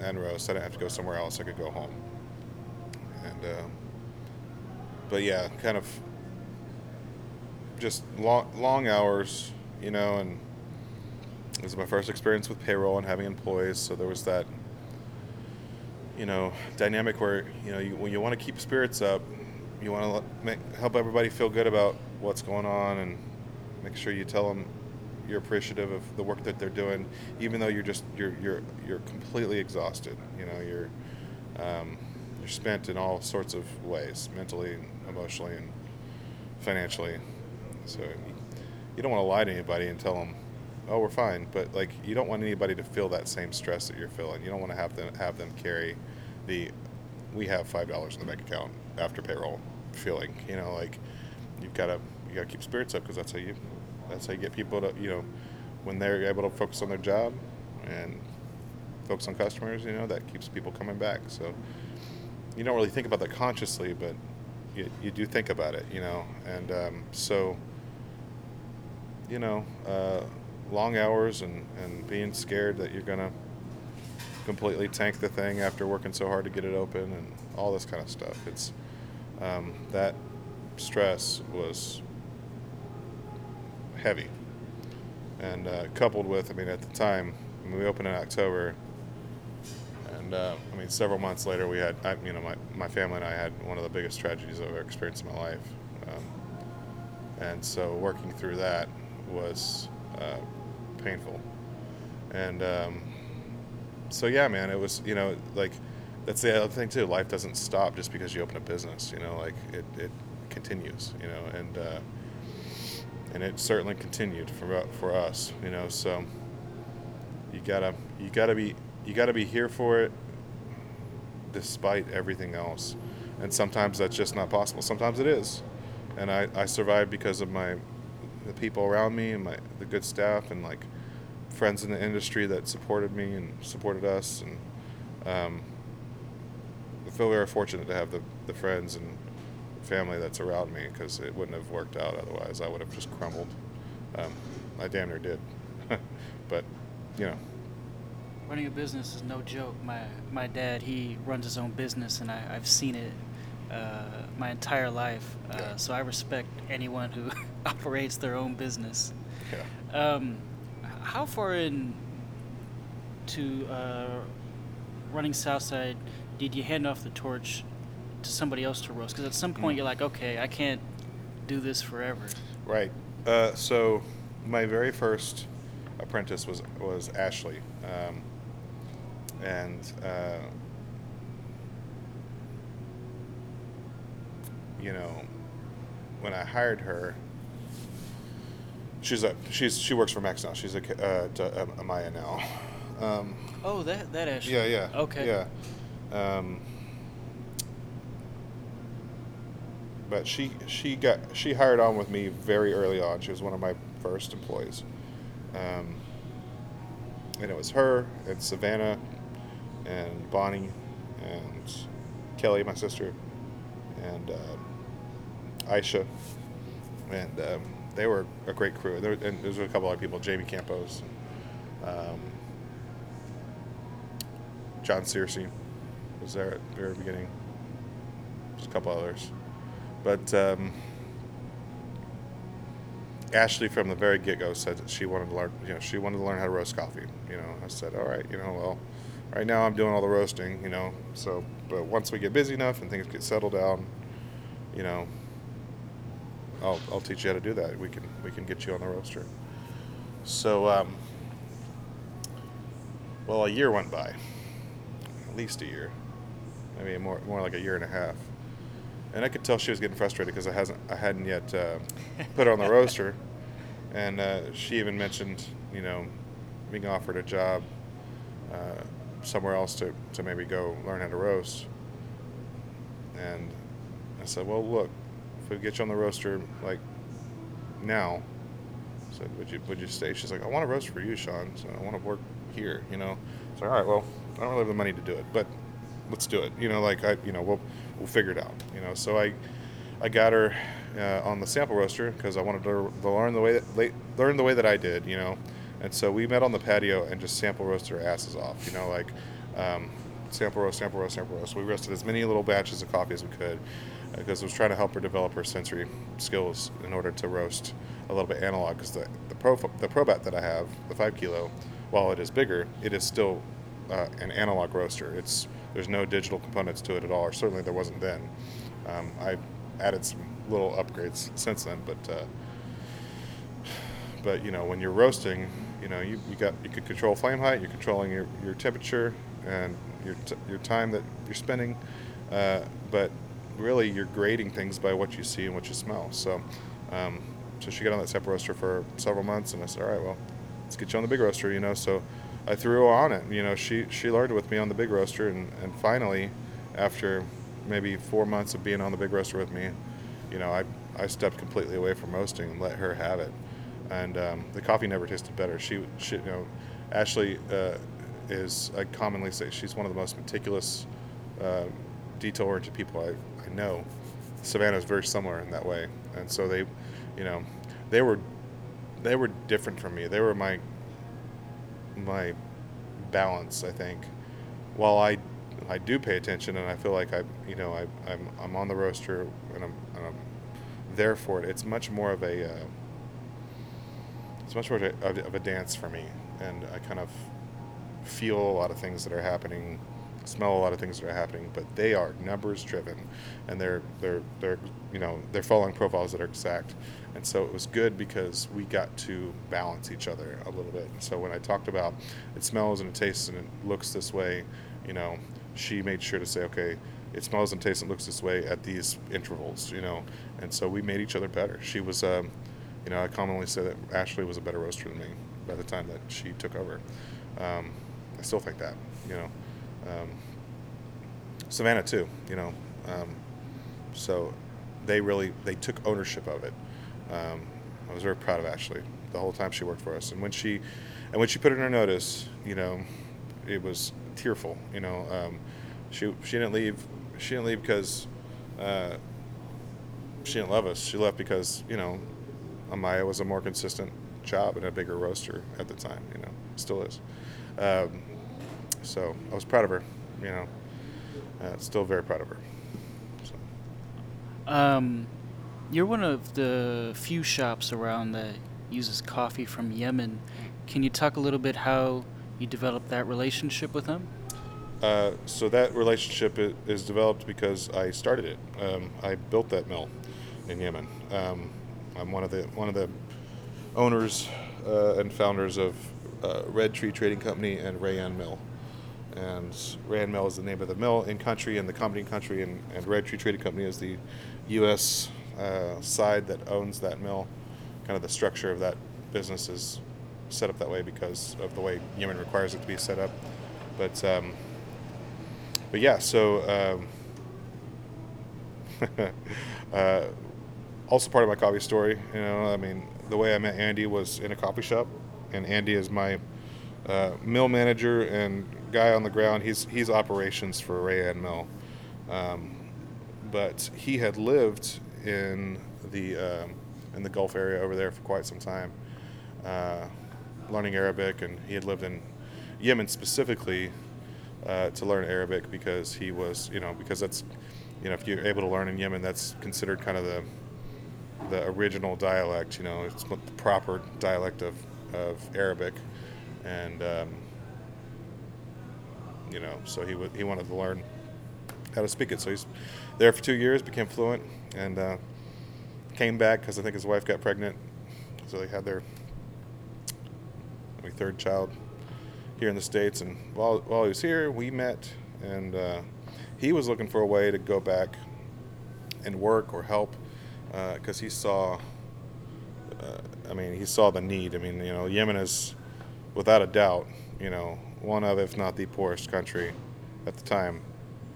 and roast. I didn't have to go somewhere else. I could go home. And, uh, but yeah, kind of just long, long hours, you know, and it was my first experience with payroll and having employees. So there was that, you know, dynamic where, you know, you, when you want to keep spirits up, you want to let, make, help everybody feel good about what's going on and make sure you tell them you're appreciative of the work that they're doing, even though you're just you're you're you're completely exhausted. You know, you're um, you're spent in all sorts of ways, mentally, and emotionally, and financially. So you don't want to lie to anybody and tell them, "Oh, we're fine," but like you don't want anybody to feel that same stress that you're feeling. You don't want to have them have them carry the "we have five dollars in the bank account after payroll" feeling. You know, like you've got to you got to keep spirits up because that's how you. That's how you get people to, you know, when they're able to focus on their job and focus on customers, you know, that keeps people coming back. So you don't really think about that consciously, but you, you do think about it, you know. And um, so, you know, uh, long hours and, and being scared that you're going to completely tank the thing after working so hard to get it open and all this kind of stuff. It's um, that stress was heavy, and uh, coupled with, I mean, at the time when we opened in October, and uh, I mean, several months later, we had, I, you know, my, my family and I had one of the biggest tragedies I've ever experienced in my life, um, and so working through that was uh, painful, and um, so yeah, man, it was, you know, like that's the other thing too. Life doesn't stop just because you open a business, you know, like it it continues, you know, and. Uh, And it certainly continued for for us, you know. So you gotta you gotta be you gotta be here for it, despite everything else. And sometimes that's just not possible. Sometimes it is. And I, I survived because of my the people around me and my the good staff and like friends in the industry that supported me and supported us. And um, I feel very fortunate to have the the friends and family that's around me, because it wouldn't have worked out otherwise. I would have just crumbled. Um, I damn near did. But, you know. Running a business is no joke. My my dad, he runs his own business, and I, I've seen it uh, my entire life. Uh, yeah. So I respect anyone who operates their own business. Yeah. Um, how far in to uh, running Southside did you hand off the torch to somebody else to roast? Because at some point mm. you're like, okay, I can't do this forever. Right. Uh, so my very first apprentice was was Ashley, um, and uh, you know, when I hired her, she's a she's she works for Max now. She's a uh, to, um, Amaya now. Um, oh, that that Ashley. Yeah, yeah. Okay. Yeah. Um, But she she got she hired on with me very early on. She was one of my first employees, um, and it was her and Savannah, and Bonnie, and Kelly, my sister, and uh, Aisha, and um, they were a great crew. And there, and there was a couple other people, Jamie Campos, um, John Searcy was there at the very beginning. Just a couple others. But um, Ashley, from the very get-go, said that she wanted to learn. You know, she wanted to learn how to roast coffee. You know, I said, all right. You know, well, right now I'm doing all the roasting. You know, so but once we get busy enough and things get settled down, you know, I'll I'll teach you how to do that. We can we can get you on the roaster. So, um, well, a year went by, at least a year, maybe more more like a year and a half. And I could tell she was getting frustrated because I hasn't, I hadn't yet uh, put her on the roaster. And uh, she even mentioned, you know, being offered a job uh, somewhere else to, to maybe go learn how to roast. And I said, well, look, if we get you on the roaster, like, now, I said, would you, would you stay? She's like, I want to roast for you, Sean. So I want to work here, you know. So all right, well, I don't really have the money to do it, but let's do it. You know, like, I, you know, we'll, we'll figure it out. You know, so I, I got her uh, on the sample roaster because I wanted her to learn the way that learn the way that I did. You know, and so we met on the patio and just sample roasted her asses off. You know, like um, sample roast, sample roast, sample roast. We roasted as many little batches of coffee as we could because uh, I was trying to help her develop her sensory skills in order to roast a little bit analog. Because the the pro the Probat that I have, the five kilo, while it is bigger, it is still uh, an analog roaster. It's There's no digital components to it at all, or certainly there wasn't then. Um, I added some little upgrades since then, but uh, but you know, when you're roasting, you know, you, you got you could control flame height, you're controlling your, your temperature and your t- your time that you're spending, uh, but really you're grading things by what you see and what you smell. So um, so she got on that separate roaster for several months, and I said, all right, well, let's get you on the big roaster, you know. So I threw her on it. You know, she, she learned with me on the big roaster, and, and finally, after maybe four months of being on the big roaster with me, you know, I, I stepped completely away from roasting and let her have it. And um, the coffee never tasted better. She, she you know, Ashley uh, is, I commonly say, she's one of the most meticulous, uh, detail-oriented people I, I know. Savannah is very similar in that way. And so they, you know, they were, they were different from me. They were my... my balance, I think. While I, I do pay attention, and I feel like I, you know, I, I'm, I'm on the roaster, and I'm, and I'm there for it. It's much more of a, uh, it's much more of a, of a dance for me, and I kind of feel a lot of things that are happening, smell a lot of things that are happening, but they are numbers driven, and they're, they're, they're, you know, they're following profiles that are exact. And so it was good because we got to balance each other a little bit. And so when I talked about it smells and it tastes and it looks this way, you know, she made sure to say, okay, it smells and tastes and looks this way at these intervals, you know. And so we made each other better. She was, um, you know, I commonly say that Ashley was a better roaster than me by the time that she took over. Um, I still think that, you know. Um, Savannah too, you know. Um, so they really, they took ownership of it. Um, I was very proud of Ashley the whole time she worked for us, and when she, and when she put in her notice, you know, it was tearful. You know, um, she she didn't leave. She didn't leave because uh, she didn't love us. She left because, you know, Amaya was a more consistent job and a bigger roaster at the time, you know, still is. Um, so I was proud of her, you know, uh, still very proud of her. So. Um, you're one of the few shops around that uses coffee from Yemen. Can you talk a little bit how you developed that relationship with them? Uh, so that relationship is developed because I started it. Um, I built that mill in Yemen. Um, I'm one of the one of the owners uh, and founders of uh, Red Tree Trading Company and Rayan Mill. And Rayan Mill is the name of the mill in country and the company in country, and, and Red Tree Trading Company is the U S uh, side that owns that mill. Kind of the structure of that business is set up that way because of the way Yemen requires it to be set up. But um, but yeah, so um, uh, also part of my coffee story, you know, I mean, the way I met Andy was in a coffee shop, and Andy is my uh, mill manager and guy on the ground. He's he's operations for Rayan Mill, um, but he had lived in the um, in the Gulf area over there for quite some time, uh, learning Arabic, and he had lived in Yemen specifically uh, to learn Arabic because he was, you know, because that's, you know, if you're able to learn in Yemen, that's considered kind of the the original dialect, you know, it's the proper dialect of, of Arabic. And, um, you know, so he w- he wanted to learn how to speak it. So he's there for two years, became fluent, and uh, came back because I think his wife got pregnant. So they had their maybe third child here in the States. And while, while he was here, we met, and uh, he was looking for a way to go back and work or help. Because uh, he saw, uh, I mean, he saw the need. I mean, you know, Yemen is, without a doubt, you know, one of, if not the poorest country at the time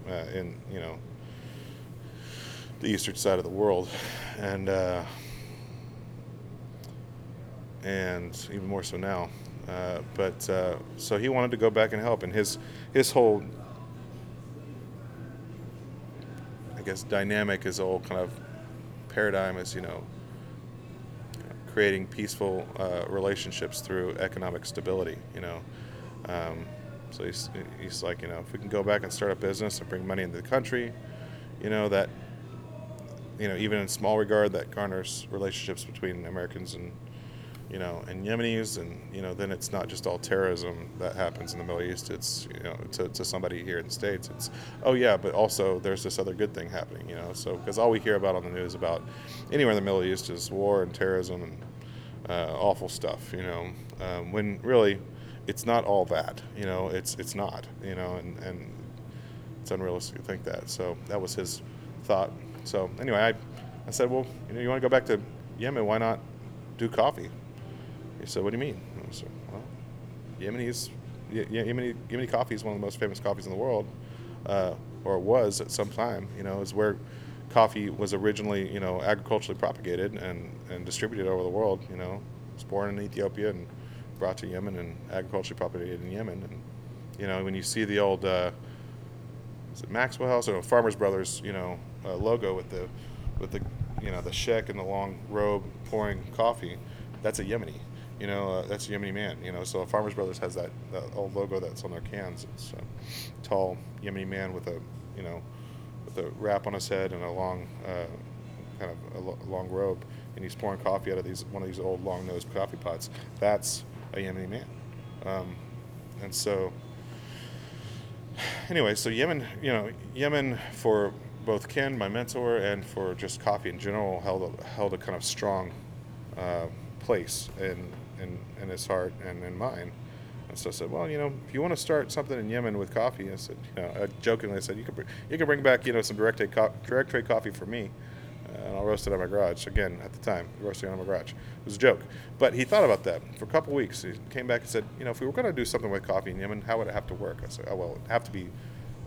uh, in, you know, the eastern side of the world. And uh, and even more so now. Uh, but uh, so he wanted to go back and help. And his his whole, I guess, dynamic is all kind of, paradigm is, you know, creating peaceful uh, relationships through economic stability, you know. Um, so he's, he's like, you know, if we can go back and start a business and bring money into the country, you know, that, you know, even in small regard, that garners relationships between Americans and, you know, and Yemenis, and, you know, then it's not just all terrorism that happens in the Middle East. It's, you know, to, to somebody here in the States, it's, oh yeah, but also there's this other good thing happening, you know, so, because all we hear about on the news about anywhere in the Middle East is war and terrorism and uh, awful stuff, you know, um, when really it's not all that, you know, it's it's not, you know, and, and it's unrealistic to think that. So that was his thought. So anyway, I, I said, well, you know, you want to go back to Yemen, why not do coffee? He said, what do you mean? I said, well, Yemeni's, Ye- Yemeni, Yemeni coffee is one of the most famous coffees in the world, uh, or was at some time. You know, is where coffee was originally, you know, agriculturally propagated and, and distributed over the world. You know, it was born in Ethiopia and brought to Yemen and agriculturally propagated in Yemen. And, you know, when you see the old, uh, is it Maxwell House or no, Farmer's Brothers, you know, uh, logo with the, with the, you know, the sheikh in the long robe pouring coffee, that's a Yemeni. You know, uh, that's a Yemeni man, you know, so Farmer's Brothers has that, that old logo that's on their cans. It's a tall Yemeni man with a, you know, with a wrap on his head and a long, uh, kind of a lo- long robe, and he's pouring coffee out of these, one of these old long-nosed coffee pots. That's a Yemeni man. Um, and so, anyway, so Yemen, you know, Yemen for both Ken, my mentor, and for just coffee in general, held a, held a kind of strong uh, place in In, in his heart and in mine. And so I said, well, you know, if you want to start something in Yemen with coffee, I said, you know, I jokingly said, you can you can bring back, you know, some direct trade, co- direct trade coffee for me, uh, and I'll roast it on my garage. Again, at the time, roasting on my garage. It was a joke. But he thought about that for a couple weeks. He came back and said, you know, if we were going to do something with coffee in Yemen, how would it have to work? I said, oh, well, it would have to be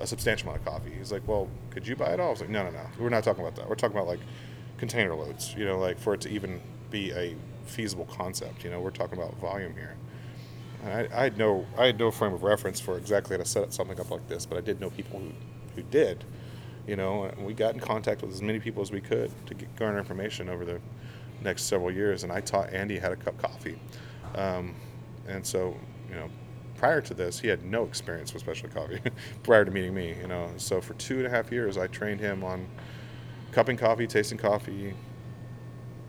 a substantial amount of coffee. He's like, well, could you buy it all? I was like, no, no, no. We're not talking about that. We're talking about, like, container loads, you know, like, for it to even be a feasible concept, you know, we're talking about volume here. And I, I had no, I had no frame of reference for exactly how to set something up like this, but I did know people who, who did, you know, we got in contact with as many people as we could to get, garner information over the next several years. And I taught Andy how to cup coffee. Um, and so, you know, prior to this, he had no experience with specialty coffee prior to meeting me, you know. So for two and a half years, I trained him on cupping coffee, tasting coffee,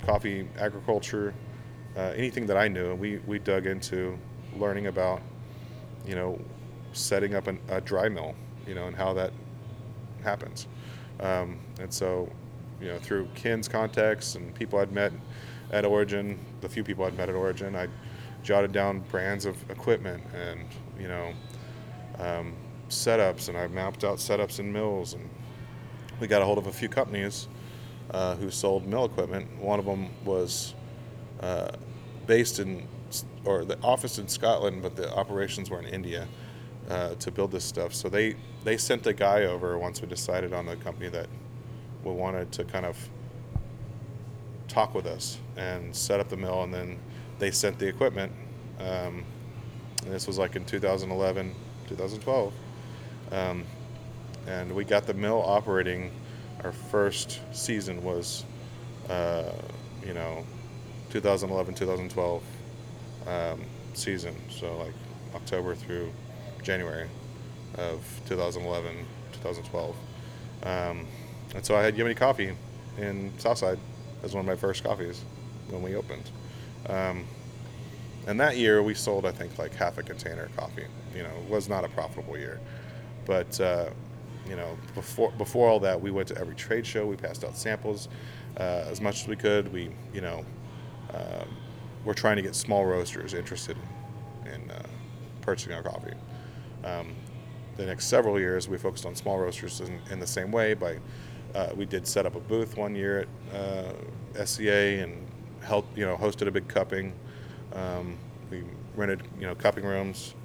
coffee, agriculture, uh, anything that I knew. We, we dug into learning about, you know, setting up an, a dry mill, you know, and how that happens. Um, and so, you know, through Ken's contacts and people I'd met at Origin, the few people I'd met at Origin, I jotted down brands of equipment and, you know, um, setups, and I mapped out setups in mills, and we got a hold of a few companies uh, who sold mill equipment. One of them was uh, based in, or the office in Scotland, but the operations were in India uh, to build this stuff. So they, they sent a guy over once we decided on the company that we wanted to kind of talk with us and set up the mill, and then they sent the equipment. Um, and this was like in two thousand eleven, two thousand twelve. Um, and we got the mill operating. Our first season was, uh, you know, two thousand eleven, two thousand twelve um, season. So like October through January of two thousand eleven, two thousand twelve. Um, and so I had Yemen coffee in Southside as one of my first coffees when we opened. Um, and that year we sold, I think, like half a container of coffee. You know, it was not a profitable year. But, uh, you know, before before all that, we went to every trade show. We passed out samples uh, as much as we could. We, you know, um, we're trying to get small roasters interested in, in uh, purchasing our coffee. Um, the next several years, we focused on small roasters in, in the same way. By uh, we did set up a booth one year at uh, S C A and held, you know, hosted a big cupping. Um, we rented, you know, cupping rooms,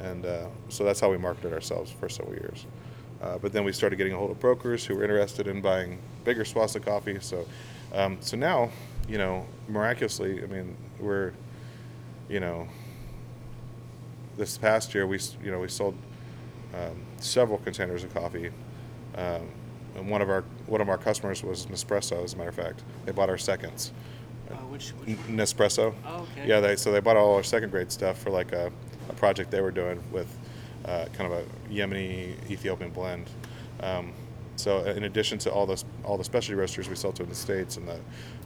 and uh, so that's how we marketed ourselves for several years. Uh, but then we started getting a hold of brokers who were interested in buying bigger swaths of coffee. So, um, so now, you know, miraculously, I mean, we're, you know, this past year we, you know, we sold um, several containers of coffee. Um, and one of our one of our customers was Nespresso. As a matter of fact, they bought our seconds. Uh, which, which Nespresso. Oh, okay. Yeah, they, so they bought all our second grade stuff for like a, a project they were doing with uh, kind of a Yemeni Ethiopian blend. Um, so in addition to all the all the specialty roasters we sell to in the States and the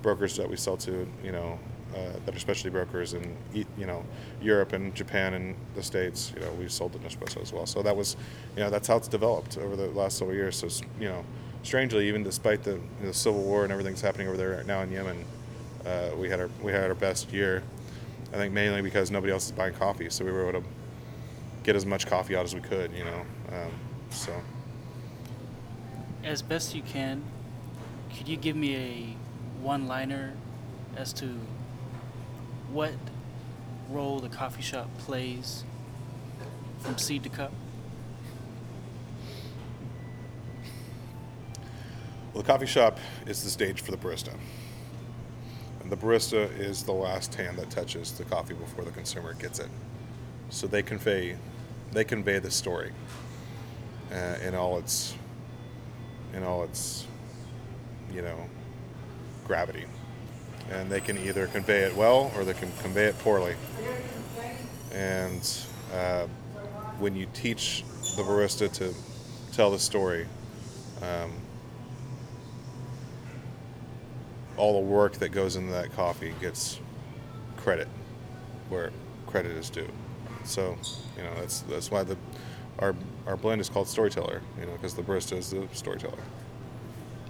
brokers that we sell to, you know, uh, that are specialty brokers in, you know, Europe and Japan and the States, you know, we've sold to Nespresso as well. So that was, you know, that's how it's developed over the last several years. So, you know, strangely, even despite the, the civil war and everything's happening over there right now in Yemen. Uh, we had our we had our best year, I think, mainly because nobody else is buying coffee, so we were able to get as much coffee out as we could, you know. Um, so, as best you can, could you give me a one-liner as to what role the coffee shop plays from seed to cup? Well, the coffee shop is the stage for the barista. The barista is the last hand that touches the coffee before the consumer gets it. So they convey, they convey the story uh, in all its, in all its, you know, gravity. And they can either convey it well or they can convey it poorly. And uh, when you teach the barista to tell the story, um, all the work that goes into that coffee gets credit where credit is due. So, you know, that's that's why the our our blend is called Storyteller, you know, because the barista is the storyteller.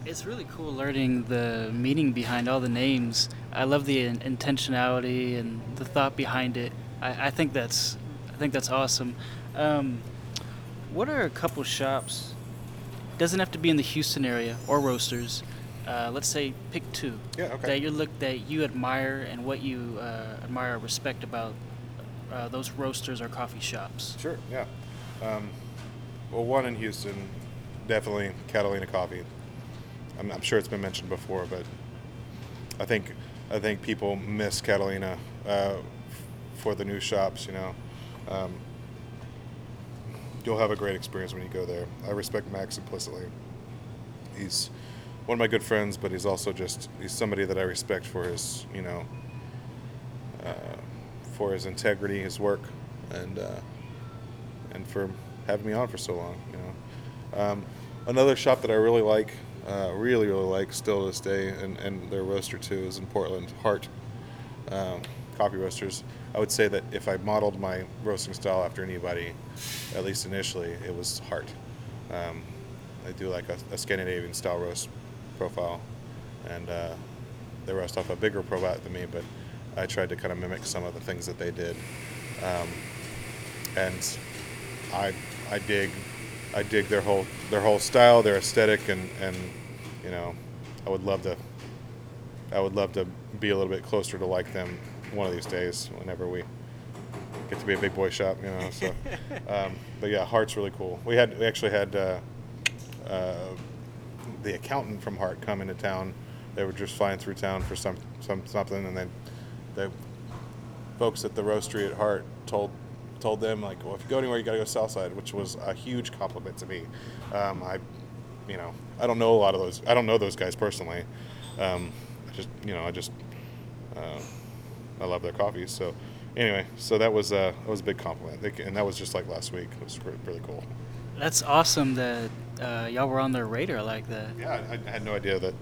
It's really cool learning the meaning behind all the names. I love the intentionality and the thought behind it. I, I think that's I think that's awesome. Um, what are a couple shops? Doesn't have to be in the Houston area or roasters. Uh, let's say pick two, yeah, okay, that you look that you admire and what you uh, admire or respect about uh, those roasters or coffee shops. Sure, yeah. Um, well, one in Houston, definitely Catalina Coffee. I'm, I'm sure it's been mentioned before, but I think I think people miss Catalina uh, for the new shops. You know, um, you'll have a great experience when you go there. I respect Max implicitly. he's one of my good friends, but he's also just, he's somebody that I respect for his, you know, uh, for his integrity, his work, and uh, and for having me on for so long, you know. Um, another shop that I really like, uh, really, really like still to this day, and, and their roaster too, is in Portland, Hart um, Coffee Roasters. I would say that if I modeled my roasting style after anybody, at least initially, it was Hart. Um, I do like a, a Scandinavian style roast profile, and uh, they roast off a bigger Probat than me, but I tried to kind of mimic some of the things that they did. Um, and I I dig I dig their whole their whole style, their aesthetic, and, and you know, I would love to I would love to be a little bit closer to like them one of these days whenever we get to be a big boy shop, you know. So, um, but yeah, Hart's really cool. We had we actually had uh, uh, the accountant from Hart come into town. They were just flying through town for some some something, and then the folks at the roastery at Hart told told them, like, well, if you go anywhere, you got to go Southside, which was a huge compliment to me. Um, I, you know, I don't know a lot of those. I don't know those guys personally. Um, I just, you know, I just, uh, I love their coffee. So, anyway, so that was uh, that was a big compliment, they, and that was just like last week. It was really cool. That's awesome that uh, y'all were on their radar like that. Yeah, I, I had no idea that.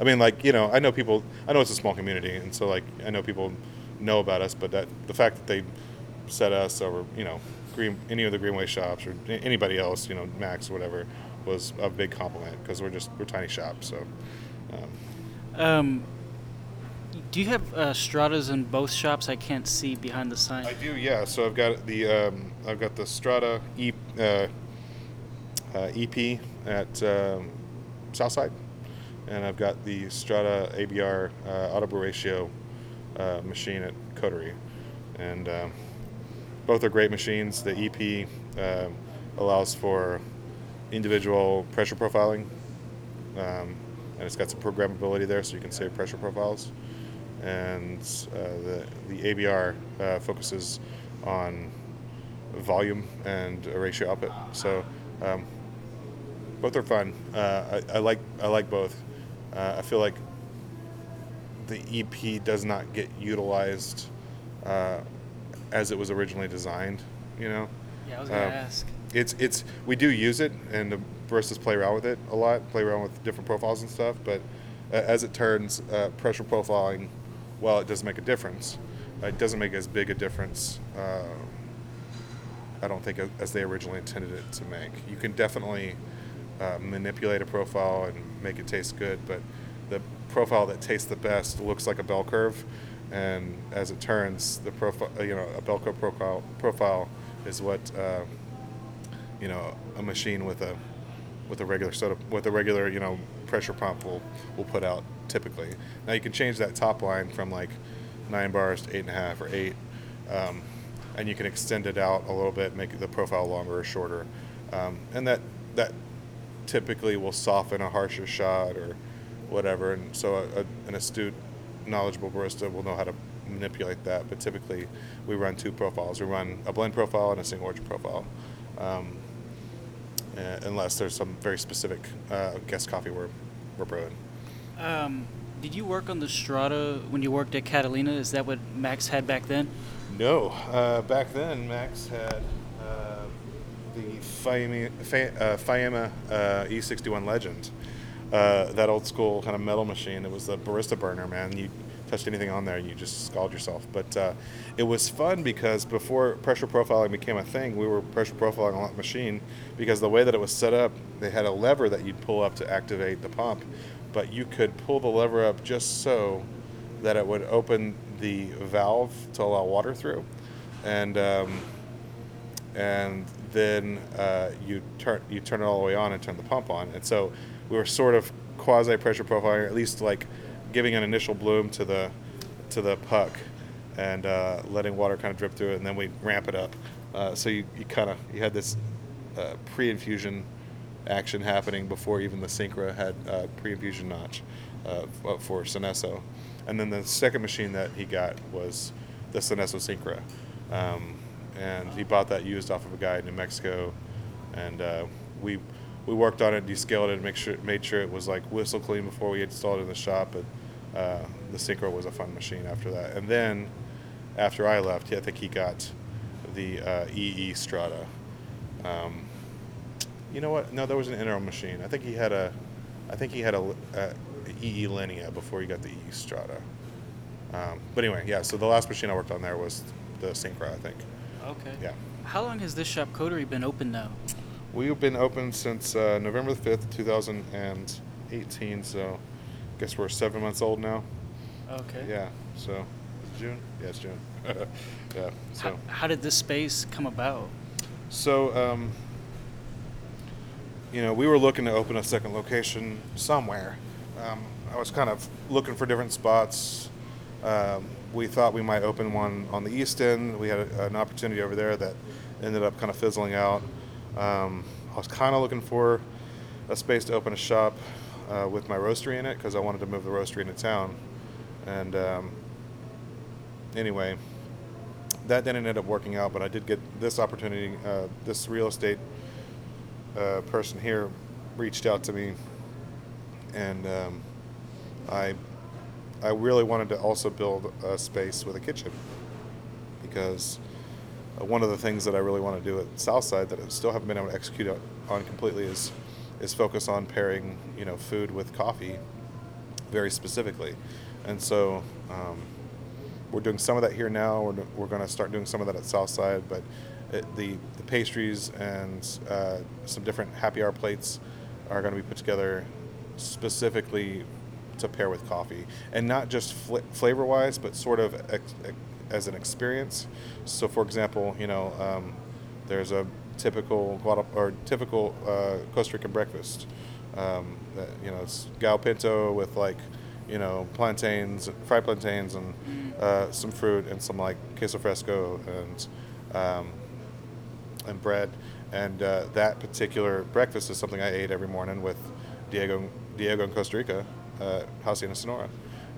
I mean, like, you know, I know people. I know it's a small community, and so like I know people know about us, but that the fact that they set us over, you know, green, any of the Greenway shops or anybody else, you know, Max or whatever, was a big compliment because we're just we're tiny shops. So, um, um do you have uh, Stratas in both shops? I can't see behind the sign. I do, yeah. So I've got the um, I've got the Strata e, uh, uh, E P at um, Southside, and I've got the Strata A B R uh, Auto Brew Ratio uh, machine at Coterie, and. Um, Both are great machines. The E P uh, allows for individual pressure profiling, um, and it's got some programmability there, so you can save pressure profiles. And uh, the the A B R uh, focuses on volume and a ratio output. So um, both are fun. Uh, I, I like I like both. Uh, I feel like the E P does not get utilized. Uh, as it was originally designed, you know? Yeah, I was gonna um, ask. It's, it's, we do use it and the baristas play around with it a lot, play around with different profiles and stuff, but uh, as it turns, uh, pressure profiling, while it does make a difference, uh, it doesn't make as big a difference, uh, I don't think, as they originally intended it to make. You can definitely uh, manipulate a profile and make it taste good, but the profile that tastes the best looks like a bell curve. And as it turns, the profile, you know, a bell curve profile, profile is what, uh, you know, a machine with a with a regular soda, with a regular, you know, pressure pump will, will put out typically. Now you can change that top line from like nine bars to eight and a half or eight, um, and you can extend it out a little bit, make the profile longer or shorter, um, and that that typically will soften a harsher shot or whatever. And so a, a, an astute, knowledgeable barista will know how to manipulate that, but typically we run two profiles. We run a blend profile and a single origin profile, um, unless there's some very specific uh, guest coffee we're, we're brewing. Um, did you work on the Strata when you worked at Catalina? Is that what Max had back then? No. Uh, back then, Max had uh, the Fiamma, Fiamma uh, E sixty-one Legend. Uh, that old school kind of metal machine. It was the barista burner, man. You touched anything on there and you just scalded yourself. But uh, it was fun because before pressure profiling became a thing, we were pressure profiling on that machine because the way that it was set up, they had a lever that you'd pull up to activate the pump, but you could pull the lever up just so that it would open the valve to allow water through. And um, and then uh, you turn you turn it all the way on and turn the pump on. And so we were sort of quasi-pressure profiling, or at least like giving an initial bloom to the to the puck and uh, letting water kind of drip through it, and then we ramp it up. Uh, so you, you kind of you had this uh, pre-infusion action happening before even the Syncra had uh, pre-infusion notch uh, for Senesso. And then the second machine that he got was the Senesso Syncra, um, and he bought that used off of a guy in New Mexico, and uh, we. we worked on it, descaled it, and make sure, made sure it was like whistle clean before we installed it in the shop. But uh, the Synchro was a fun machine after that. And then after I left, yeah, I think he got the uh, E E Strata. Um, you know what? No, there was an interim machine. I think he had a, I think he had a, a E E Linea before he got the E E Strata. Um, but anyway, yeah. So the last machine I worked on there was the Synchro, I think. Okay. Yeah. How long has this shop Coterie been open now? We've been open since uh, November the fifth, two thousand and eighteen. So, I guess we're seven months old now. Okay. Yeah. So, it's June. Yeah, it's June. Yeah. So. How, how did this space come about? So, um, you know, we were looking to open a second location somewhere. Um, I was kind of looking for different spots. Um, we thought we might open one on the East End. We had a, an opportunity over there that ended up kind of fizzling out. Um, I was kind of looking for a space to open a shop uh, with my roastery in it because I wanted to move the roastery into town. And um, anyway, that didn't end up working out, but I did get this opportunity. Uh, this real estate uh, person here reached out to me, and um, I... I really wanted to also build a space with a kitchen because one of the things that I really want to do at Southside that I still haven't been able to execute on completely is is focus on pairing, you know, food with coffee very specifically. And so um, we're doing some of that here now. We're, we're going to start doing some of that at Southside, but it, the, the pastries and uh, some different happy hour plates are going to be put together specifically to pair with coffee, and not just fl- flavor wise, but sort of ex- ex- as an experience. So for example, you know, um, there's a typical Guatemala or typical uh, Costa Rican breakfast, um, that, you know, it's gallo pinto with like, you know, plantains, fried plantains and uh, some fruit and some like queso fresco and, um, and bread. And uh, that particular breakfast is something I ate every morning with Diego, Diego in Costa Rica. Uh, Hacienda Sonora,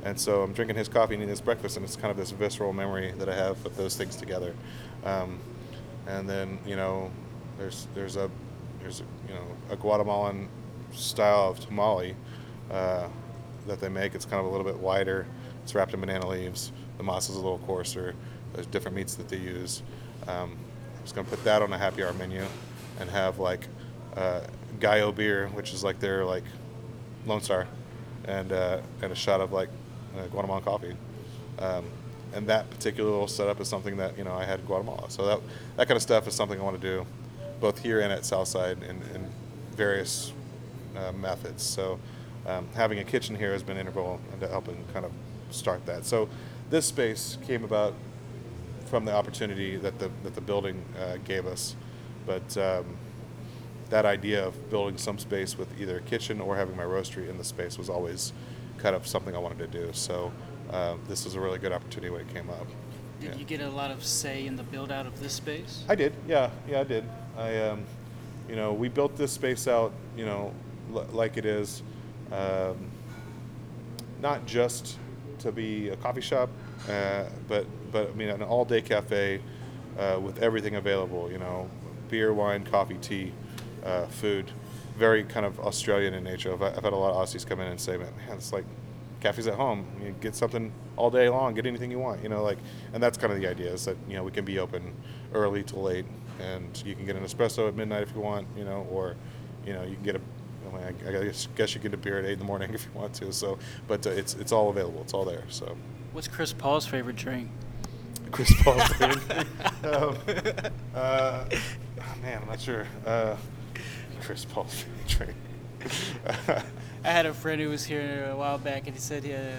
and so I'm drinking his coffee and eating his breakfast, and it's kind of this visceral memory that I have of those things together. Um, and then you know, there's there's a there's a, you know a Guatemalan style of tamale uh, that they make. It's kind of a little bit wider. It's wrapped in banana leaves. The masa is a little coarser. There's different meats that they use. Um, I'm just gonna put that on a happy hour menu, and have like uh, gallo beer, which is like their like Lone Star. And uh, and a shot of like uh, Guatemalan coffee, um, and that particular little setup is something that you know I had in Guatemala. So that that kind of stuff is something I want to do, both here and at Southside, in, in various uh, methods. So um, having a kitchen here has been integral into helping kind of start that. So this space came about from the opportunity that the that the building uh, gave us, but. Um, That idea of building some space with either a kitchen or having my roastery in the space was always kind of something I wanted to do. So uh, this was a really good opportunity when it came up. Did yeah. you get a lot of say in the build out of this space? I did. Yeah, yeah, I did. I, um, you know, we built this space out, you know, l- like it is, um, not just to be a coffee shop, uh, but but I mean an all-day cafe uh, with everything available. You know, beer, wine, coffee, tea. Uh, food, very kind of Australian in nature. I've, I've had a lot of Aussies come in and say, man, it's like cafes at home. You get something all day long, get anything you want, you know, like, and that's kind of the idea is that, you know, we can be open early to late and you can get an espresso at midnight if you want, you know, or, you know, you can get a, I, mean, I, I guess, guess you get a beer at eight in the morning if you want to. So, but uh, it's, it's all available. It's all there. So what's Chris Paul's favorite drink? Chris Paul's favorite drink? um, uh, oh, man, I'm not sure. Uh, Chris Paul's favorite drink. I had a friend who was here a while back, and he said he, uh,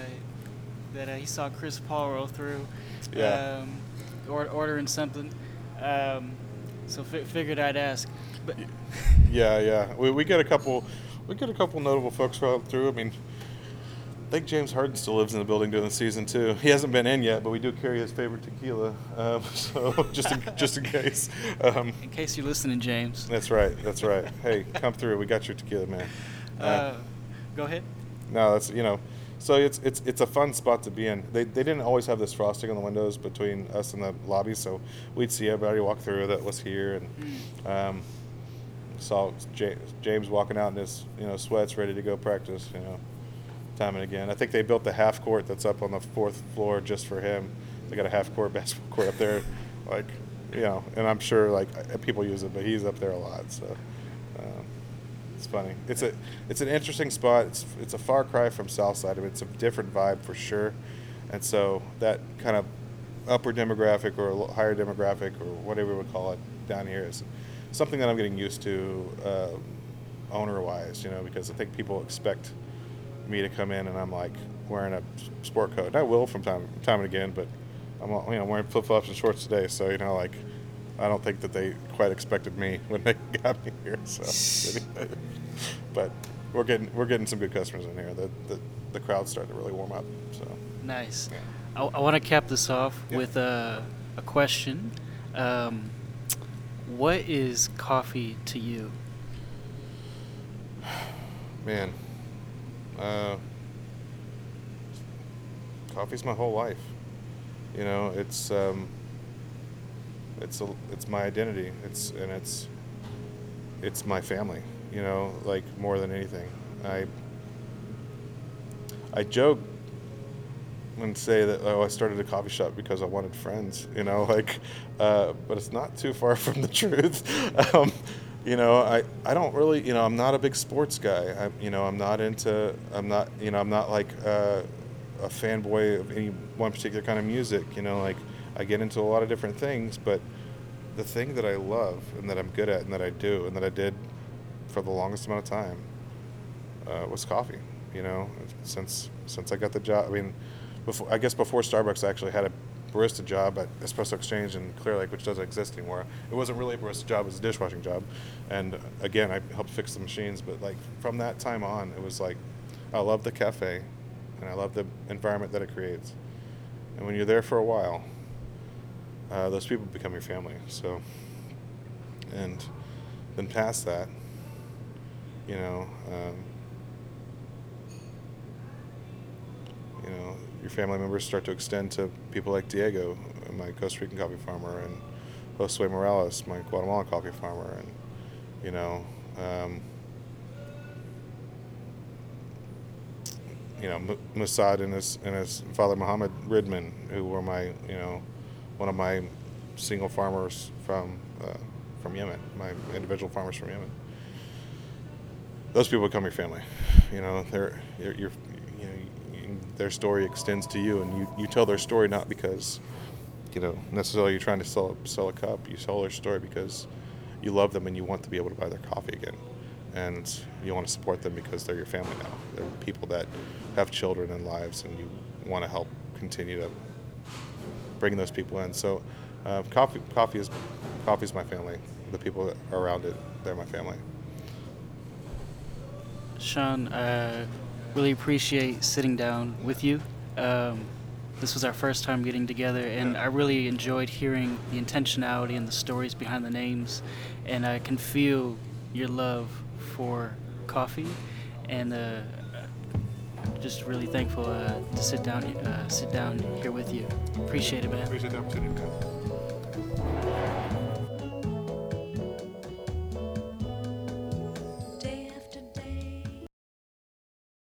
that uh, he saw Chris Paul roll through, yeah. um, or, ordering something. Um, so fi- figured I'd ask. But yeah, yeah, we we get a couple, we get a couple notable folks roll through. I mean, I think James Harden still lives in the building during the season too. He hasn't been in yet, but we do carry his favorite tequila. Um, so just in, just in case. Um, in case you're listening, James. That's right. That's right. Hey, come through. We got your tequila, man. Uh, uh, go ahead. No, that's you know. So it's it's it's a fun spot to be in. They they didn't always have this frosting on the windows between us and the lobby, so we'd see everybody walk through that was here, and um, saw James walking out in his, you know, sweats, ready to go practice, you know, time and again. I think they built the half court that's up on the fourth floor just for him. They got a half court basketball court up there, like, you know, and I'm sure like people use it, but he's up there a lot. So um, it's funny. It's a it's an interesting spot. It's it's a far cry from Southside. I mean, it's a different vibe for sure. And so that kind of upper demographic or higher demographic or whatever we call it down here is something that I'm getting used to um, owner-wise, you know, because I think people expect me to come in and I'm like wearing a sport coat. And I will from time time and again, but I'm, you know, wearing flip-flops and shorts today. So, you know, like, I don't think that they quite expected me when they got me here. So, but we're getting we're getting some good customers in here. The the, the crowd's starting to really warm up. So nice. Yeah. I, I want to cap this off yeah. with a, a question. Um, what is coffee to you? Man, uh, coffee's my whole life. You know, it's um, it's a, it's my identity. It's and it's it's my family. You know, like more than anything, I I joke and say that oh, I started a coffee shop because I wanted friends. You know, like, uh, but it's not too far from the truth. um, you know, I, I don't really. You know, I'm not a big sports guy. I'm you know I'm not into. I'm not you know I'm not like. Uh, a fanboy of any one particular kind of music, you know, like I get into a lot of different things, but the thing that I love and that I'm good at and that I do and that I did for the longest amount of time uh, was coffee, you know, since since I got the job. I mean, before I guess before Starbucks I actually had a barista job at Espresso Exchange in Clear Lake, which doesn't exist anymore. It wasn't really a barista job, it was a dishwashing job. And again, I helped fix the machines, but like from that time on, it was like, I love the cafe. And I love the environment that it creates. And when you're there for a while, uh, those people become your family. So, and then past that, you know, um, you know, your family members start to extend to people like Diego, my Costa Rican coffee farmer, and Josue Morales, my Guatemalan coffee farmer, and you know. Um, You know, Musad and his and his father Muhammad Ridman, who were my, you know, one of my single farmers from uh, from Yemen, my individual farmers from Yemen. Those people become your family. You know, they're, they're you're, you know, you, their story extends to you, and you, you tell their story not because, you know, necessarily you're trying to sell sell a cup. You tell their story because you love them and you want to be able to buy their coffee again. And you want to support them because they're your family now. They're people that have children and lives, and you want to help continue to bring those people in. So, uh, coffee, coffee is, coffee is my family. The people that are around it, they're my family. Sean, uh, really appreciate sitting down with you. Um, this was our first time getting together, and I really enjoyed hearing the intentionality and the stories behind the names, and I can feel your love for coffee, and uh, just really thankful uh, to sit down, uh, sit down here with you. Appreciate it, man. Appreciate the opportunity, man.